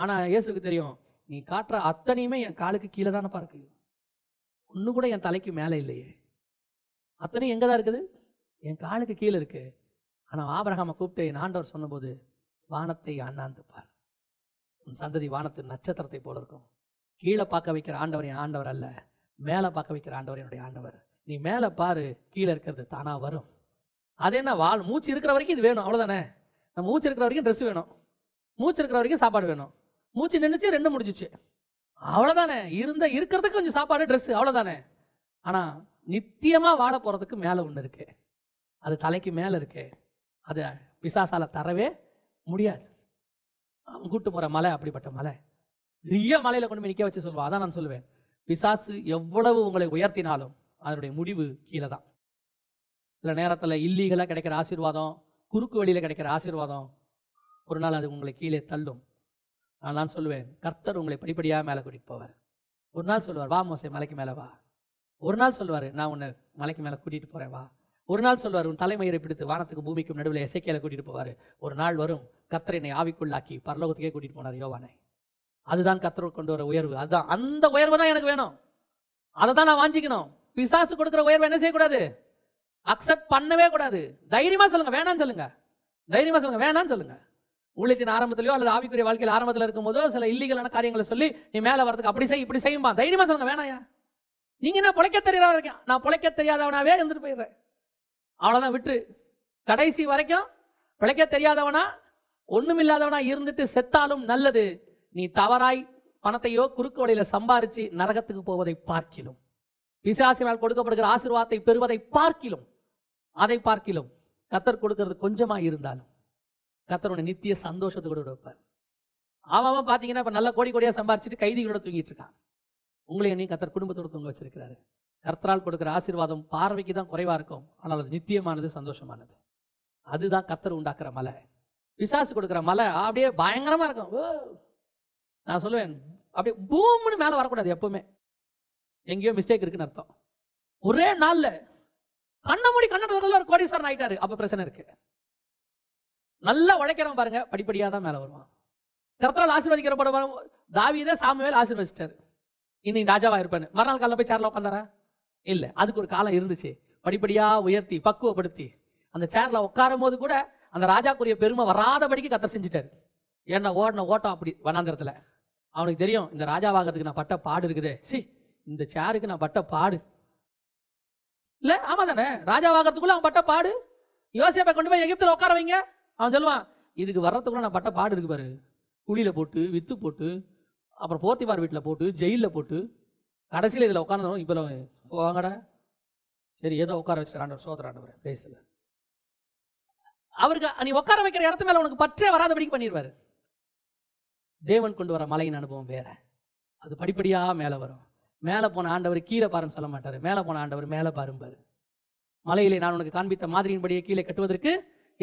ஆனா இயேசுக்கு தெரியும், நீ காட்டுற அத்தனையுமே என் காலுக்கு கீழே தானே பாருக்கு, ஒன்று கூட என் தலைக்கு மேலே இல்லையே, அத்தனையும் எங்கே தான் இருக்குது, என் காலுக்கு கீழே இருக்கு. ஆனால் ஆபிரகாமை கூப்பிட்டு என் ஆண்டவர் சொன்னபோது, வானத்தை அண்ணாந்து பார், உன் சந்ததி வானத்து நட்சத்திரத்தை போல இருக்கும். கீழே பார்க்க வைக்கிற ஆண்டவர் என் ஆண்டவர் அல்ல, மேலே பார்க்க வைக்கிற ஆண்டவர் என்னுடைய ஆண்டவர். நீ மேலே பாரு, கீழே இருக்கிறது தானா வரும். அது என்ன, வாழ் மூச்சு இருக்கிற வரைக்கும் இது வேணும், அவ்வளோதானே. நம்ம மூச்சு இருக்கிற வரைக்கும் ட்ரெஸ் வேணும், மூச்சு இருக்கிற வரைக்கும் சாப்பாடு வேணும், மூச்சு நின்றுச்சு 2 முடிஞ்சிச்சு, அவ்வளோதானே. இருக்கிறதுக்கு கொஞ்சம் சாப்பாடு ட்ரெஸ்ஸு, அவ்வளோதானே. ஆனால் நித்தியமாக வாட போகிறதுக்கு மேலே ஒன்று இருக்குது, அது தலைக்கு மேலே இருக்குது, அதை பிசாசால் தரவே முடியாது. அவன் கூட்டு போகிற மலை அப்படிப்பட்ட மலை, பெரிய மலையில் கொண்டு போய் நிற்க வச்சு சொல்லுவான். அதான் நான் சொல்லுவேன், பிசாசு எவ்வளவு உங்களை உயர்த்தினாலும் அதனுடைய முடிவு கீழே தான். சில நேரத்தில் இல்லீகலாக கிடைக்கிற ஆசீர்வாதம், குறுக்கு வழியில் கிடைக்கிற ஆசீர்வாதம் ஒரு நாள் அது உங்களை கீழே தள்ளும். நான் சொல்லுவேன், கர்த்தர் உங்களை படிப்படியாக மேலே கூட்டிகிட்டு போவார். ஒரு நாள் சொல்லுவார், வா மோசே மலைக்கு மேலே வா. ஒரு நாள் சொல்லுவார், நான் உன்னை மலைக்கு மேலே கூட்டிகிட்டு போகிறேன் வா. ஒரு நாள் சொல்லுவார், உன் தலைமயிரை பிடித்து வானத்துக்கு பூமிக்கும் நடுவில் எசேக்கியேலை கூட்டிகிட்டு போவார். ஒரு நாள் வரும், கர்த்தர் என்னை ஆவிக்குள்ளாக்கி பரலோகத்துக்கே கூட்டிகிட்டு போனார் யோவானை. அதுதான் கர்த்தர் கொண்டு வர உயர்வு. அதுதான், அந்த உயர்வு தான் எனக்கு வேணும், அதை தான் நான் வாஞ்சிக்கணும். பிசாசு கொடுக்குற உயர்வு என்ன செய்யக்கூடாது, அக்செப்ட் பண்ணவே கூடாது. தைரியமாக சொல்லுங்கள், வேணான்னு சொல்லுங்கள், தைரியமாக சொல்லுங்கள், வேணான்னு சொல்லுங்கள். ஊழியத்தின் ஆரம்பத்திலையோ அல்லது ஆவிக்குரிய வாழ்க்கையில் ஆரம்பத்தில் இருக்கும்போதோ சில இல்லீகலான காரியங்களை சொல்லி, நீ மேலே வரதுக்கு அப்படி செய் இப்படி செய்யும்பா. தைரியமாக சொல்லுங்க, வேணாயா, நீங்கள் என்ன பிழைக்க தெரியாதவா இருக்கேன், நான் பிழைக்க தெரியாதவனாவே இருந்துட்டு போயிடுறேன், அவ்வளோதான் விட்டு. கடைசி வரைக்கும் பிழைக்க தெரியாதவனா ஒன்றுமில்லாதவனா இருந்துட்டு செத்தாலும் நல்லது, நீ தவறாய் பணத்தையோ குறுக்கு வழியில் சம்பாரித்து நரகத்துக்கு போவதை பார்க்கிலும், பிசாசினால் கொடுக்கப்படுகிற ஆசீர்வாதத்தை பெறுவதை பார்க்கிலும், அதை பார்க்கிலும் கர்த்தர் கொடுக்கறது கொஞ்சமாக இருந்தாலும் கர்த்தரோட நித்திய சந்தோஷத்தோடு வைப்பார். அவன் பார்த்தீங்கன்னா இப்போ நல்லா கோடி கோடியாக சம்பாரிச்சுட்டு கைதிகளோட தூங்கிட்டு இருக்கான். உங்களை என்னையும் கர்த்தர் குடும்பத்தோடு தூங்க வச்சிருக்கிறாரு. கர்த்தரால் கொடுக்குற ஆசீர்வாதம் பார்வைக்கு தான் குறைவாக இருக்கும், ஆனால் அது நித்தியமானது, சந்தோஷமானது. அதுதான் கர்த்தர் உண்டாக்குற மலை. பிசாசு கொடுக்குற மலை அப்படியே பயங்கரமாக இருக்கும். ஓ, நான் சொல்லுவேன், அப்படியே பூம்னு மேலே வரக்கூடாது. எப்பவுமே எங்கேயோ மிஸ்டேக் இருக்குன்னு அர்த்தம். ஒரே நாளில் கண்ணை மூடி கண்ணோட ஒரு கோடீஸ்வரன் ஆகிட்டாரு, அப்போ பிரச்சனை இருக்கு. நல்லா உழைக்கிறவன் பாருங்க, படிப்படியாக தான் மேலே வருவான். கர்த்தரால் ஆசீர்வதிக்கப்பட தாவீதை சாமுவேல் ஆசீர்வதிச்சிட்டாரு, இன்னைக்கு ராஜாவா இருப்பான்னு. மறுநாள் காலையில் போய் சேர்ல உட்காந்தாரா, இல்லை, அதுக்கு ஒரு காலம் இருந்துச்சு. படிப்படியாக உயர்த்தி பக்குவப்படுத்தி அந்த சேர்ல உட்காரும் போது கூட அந்த ராஜாக்குரிய பெருமை வராதபடிக்கு கத்தர் செஞ்சுட்டாரு. ஏன்னா ஓடின ஓட்டம் அப்படி வனாந்திரத்தில் அவனுக்கு தெரியும், இந்த ராஜாவாகிறதுக்கு நான் பட்ட பாடு இருக்குதே, சி இந்த சேருக்கு நான் பட்ட பாடு இல்லை. ஆமா தானே, ராஜாவாகிறதுக்குள்ள அவன் பட்ட பாடு. யோசேப்பை கொண்டு போய் எகிப்தில் உட்கார வைங்க, அவன் சொல்லுவான் இதுக்கு வர்றதுக்குள்ள நான் பட்ட பாடு இருக்கு பாரு, குழியில் போட்டு வித்து போட்டு அப்புறம் போர்த்திபார் வீட்டில் போட்டு ஜெயிலில் போட்டு கடைசியில் இதில் உட்காந்துடும். இப்போ போவாங்கடா சரி ஏதோ உட்கார வச்சுக்கிறான் சோதராண்டவர் பேசல அவருக்கு. நீ உட்கார வைக்கிற இடத்து மேல உனக்கு பற்றே வராதபடி பண்ணிடுவாரு. தேவன் கொண்டு வர மலையின் அனுபவம் வேற, அது படிப்படியாக மேலே வரும். மேலே போன ஆண்டவர் கீழே பாருன்னு சொல்ல மாட்டாரு, மேலே போன ஆண்டவர் மேலே பாரும்பாரு. மலையிலே நான் உனக்கு காண்பித்த மாதிரியின்படியே கீழே கட்டுவதற்கு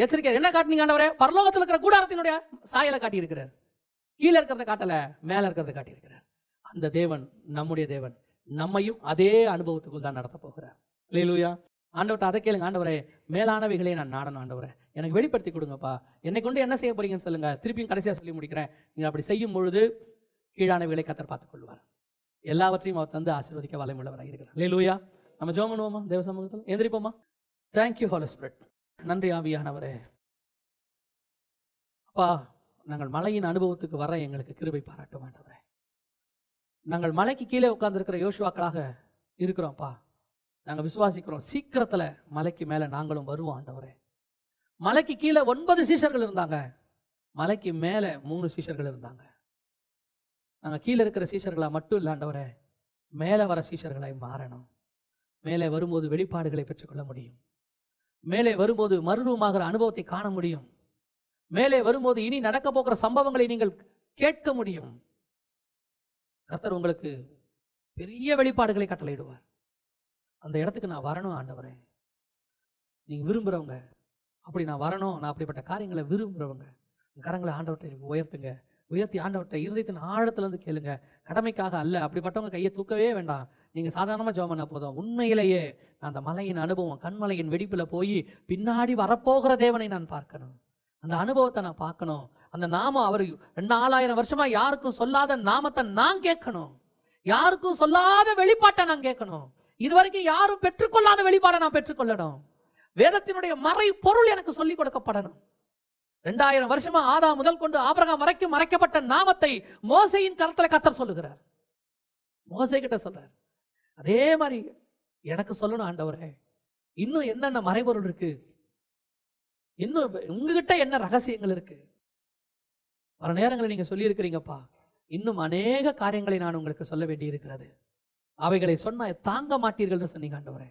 எச்சரிக்கை. என்ன காட்டினீங்க ஆண்டவரே? பரலோகத்தில் இருக்கிற கூடாரத்தினுடைய சாயலை காட்டியிருக்கிறார். கீழே இருக்கிறத காட்டல, மேலே இருக்கிறத காட்டியிருக்கிறார். அந்த தேவன் நம்முடைய தேவன் நம்மையும் அதே அனுபவத்துக்குள் தான் நடத்த போகிறார். அல்லேலூயா. ஆண்டவர்கிட்ட அதை கேளுங்க, ஆண்டவரே மேலானவைகளே நான் நாடணும், ஆண்டவரே எனக்கு வெளிப்படுத்தி கொடுங்கப்பா, என்னை கொண்டு என்ன செய்ய போறீங்கன்னு சொல்லுங்க. திருப்பியும் கடைசியாக சொல்லி முடிக்கிறேன், நீங்கள் அப்படி செய்யும் பொழுது கீழானவைகளை கத்தர் பார்த்துக் கொள்வார். எல்லாவற்றையும் அவர் தந்து ஆசீர்வதிக்க வலிமையுள்ளவராக இருக்கிறார். அல்லேலூயா. நம்ம ஜெபம் பண்ணுவோமா? தேவ சமூகத்தில் எந்திரிப்போமா? Thank you Holi spirit. நன்றி ஆவியானவரே. அப்பா, நாங்கள் மலையின் அனுபவத்துக்கு வர எங்களுக்கு கிருபை பாராட்ட வேண்டவரே. நாங்கள் மலைக்கு கீழே உட்கார்ந்துருக்கிற யோசுவாக்களாக இருக்கிறோம்ப்பா. நாங்கள் விசுவாசிக்கிறோம், சீக்கிரத்தில் மலைக்கு மேலே நாங்களும் வருவோம் ஆண்டவரே. மலைக்கு கீழே 9 சீஷர்கள் இருந்தாங்க, மலைக்கு மேலே 3 சீஷர்கள் இருந்தாங்க. நாங்கள் கீழே இருக்கிற சீஷர்களாக மட்டும் இல்லை ஆண்டவரே, மேலே வர சீஷர்களாய் மாறணும். மேலே வரும்போது வெளிப்பாடுகளை பெற்றுக்கொள்ள முடியும். மேலே வரும்போது மறுரூமாகிற அனுபவத்தை காண முடியும். மேலே வரும்போது இனி நடக்க போகிற சம்பவங்களை நீங்கள் கேட்க முடியும். கர்த்தர் உங்களுக்கு பெரிய வெளிப்பாடுகளை கட்டளையிடுவார். அந்த இடத்துக்கு நான் வரணும் ஆண்டவரே. நீங்கள் விரும்புகிறவங்க அப்படி நான் வரணும், நான் அப்படிப்பட்ட காரியங்களை விரும்புகிறவங்க கரங்களை ஆண்டவர்கிட்ட உயர்த்துங்க. உயர்த்தி ஆண்டவர்கிட்ட இருதயத்தின் ஆழத்துலேருந்து கேளுங்க. கடமைக்காக அல்ல, அப்படிப்பட்டவங்க கையை தூக்கவே வேண்டாம். நீங்கள் சாதாரணமாக ஜெபம் பண்ண போதும். உண்மையிலேயே நான் அந்த மலையின் அனுபவம், கண்மலையின் வெடிப்பில் போய் பின்னாடி வரப்போகிற தேவனை நான் பார்க்கணும், அந்த அனுபவத்தை நான் பார்க்கணும். அந்த நாமம் அவர் 2000 வருஷமாக யாருக்கும் சொல்லாத நாமத்தை நான் கேட்கணும். யாருக்கும் சொல்லாத வெளிப்பாட்டை நான் கேட்கணும். இதுவரைக்கும் யாரும் பெற்றுக்கொள்ளாத வெளிப்பாடை நான் பெற்றுக்கொள்ளணும். வேதத்தினுடைய மறை பொருள் எனக்கு சொல்லிக் கொடுக்கப்படணும். 2000 வருஷமா ஆதாம் முதல் கொண்டு ஆபிரகாம் வரைக்கும் மறைக்கப்பட்ட நாமத்தை மோசேயின் கருத்துல கர்த்தர் சொல்லுகிறார். மோசே கிட்ட சொல்றார், அதே மாதிரி எனக்கு சொல்லணும் ஆண்டவரே. இன்னும் என்னென்ன மறைபொருள் இருக்கு, இன்னும் உங்ககிட்ட என்ன ரகசியங்கள் இருக்கு. பல நேரங்களை நீங்க சொல்லி இருக்கிறீங்கப்பா, இன்னும் அநேக காரியங்களை நான் உங்களுக்கு சொல்ல வேண்டி இருக்கிறது, அவைகளை சொன்னா தாங்க மாட்டீர்கள்னு சொன்னீங்க ஆண்டவரே.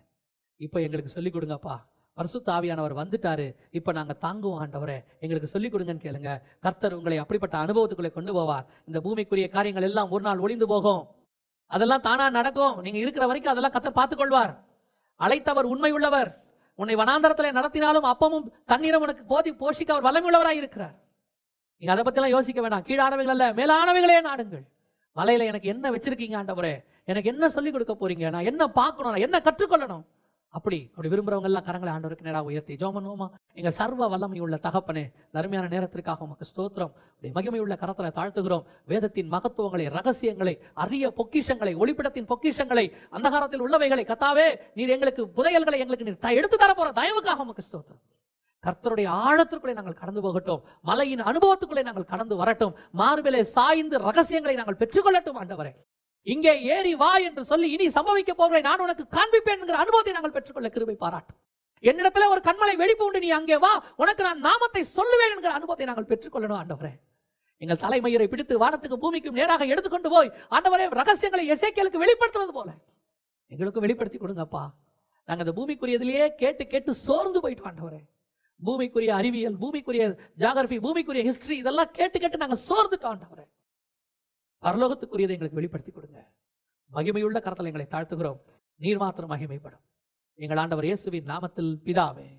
இப்போ எங்களுக்கு சொல்லிக் கொடுங்கப்பா. பரிசுத்த ஆவியானவர் வந்துட்டாரு, இப்போ நாங்கள் தாங்குவோம் ஆண்டவரே, எங்களுக்கு சொல்லிக் கொடுங்கன்னு கேளுங்க. கர்த்தர் உங்களை அப்படிப்பட்ட அனுபவத்துக்குள்ளே கொண்டு போவார். இந்த பூமிக்குரிய காரியங்கள் எல்லாம் ஒரு நாள் ஒளிந்து போகும், அதெல்லாம் தானா நடக்கும். நீங்க இருக்கிற வரைக்கும் அதெல்லாம் கர்த்தர் பார்த்துக்கொள்வார். அழைத்தவர் உண்மை உள்ளவர், உன்னை வனாந்தரத்தில் நடத்தினாலும் அப்பமும் தண்ணீரும் உனக்கு போஷிக்க அவர் வல்லமை உள்ளவராக இருக்கிறார். நீங்க அதை பத்திலாம் யோசிக்க வேண்டாம். கீழானவைகள் அல்ல, மேலானவைகளே நாடுங்கள். மலையில எனக்கு என்ன வச்சிருக்கீங்க ஆண்டவரே, எனக்கு என்ன சொல்லிக் கொடுக்க போறீங்க, நான் என்ன பார்க்கணும், நான் என்ன கற்றுக்கொள்ளணும், அப்படி விரும்புகிறவங்க எல்லாம் கரங்களை ஆண்டவருக்கு நேராக உயர்த்தி ஜெபம் பண்ணுவோமா? எங்கள் சர்வ வல்லமையுள்ள தகப்பனே, அருமையான நேரத்திற்காக உமக்கு ஸ்தோத்திரம். மகிமையுள்ள கரத்திலே தாழ்த்துகிறோம். வேதத்தின் மகத்துவங்களை, ரகசியங்களை, அரிய பொக்கிஷங்களை, ஒளிப்பிடத்தின் பொக்கிஷங்களை, அந்தகாரத்தில் உள்ளவைகளை கர்த்தாவே நீர் எங்களுக்கு, புதையல்களை எங்களுக்கு நீர் எடுத்து தரப்போற தயவுக்காக உமக்கு ஸ்தோத்திரம். கர்த்தருடைய ஆழத்திற்குள்ளே நாங்கள் கடந்து போகட்டும். மலையின் அனுபவத்துக்குள்ளே நாங்கள் கடந்து வரட்டும். மார்பிலே சாய்ந்து ரகசியங்களை நாங்கள் பெற்றுக்கொள்ளட்டும் ஆண்டவரே. இங்கே ஏறி வா என்று சொல்லி இனி சம்பவிக்க போகிறேன், நான் உனக்கு காண்பிப்பேன் என்கிற அனுபவத்தை நாங்கள் பெற்றுக்கொள்ள கிருபை பாராட்டும். என்னிடத்துல ஒரு கண்மலை வெடிப்பு உண்டு, நீ அங்கே வா, உனக்கு நான் நாமத்தை சொல்லுவேன் என்கிற அனுபவத்தை நாங்கள் பெற்றுக்கொள்ளணும் ஆண்டவரே. எங்கள் தலைமயிரை பிடித்து வானத்துக்கு பூமிக்கும் நேராக எடுத்துக்கொண்டு போய் ஆண்டவரே ரகசியங்களை எசேக்கியேலுக்கு வெளிப்படுத்துறது போல எங்களுக்கும் வெளிப்படுத்தி கொடுங்கப்பா. நாங்கள் அந்த பூமிக்குரியதிலேயே கேட்டு கேட்டு சோர்ந்து போயிட்டு ஆண்டவரே, பூமிக்குரிய அறிவியல், பூமிக்குரிய ஜியாகிரபி, பூமிக்குரிய ஹிஸ்டரி, இதெல்லாம் கேட்டு கேட்டு நாங்கள் சோர்ந்துட்டோம் ஆண்டவரே. பரலோகத்துக்குரியதை எங்களுக்கு வெளிப்படுத்தி கொடுங்க. மகிமையுள்ள கரத்தில் எங்களை தாழ்த்துகிறோம். நீர் மாத்திரம் மகிமைப்படும். எங்கள் ஆண்டவர் இயேசுவின் நாமத்தில் பிதாவே.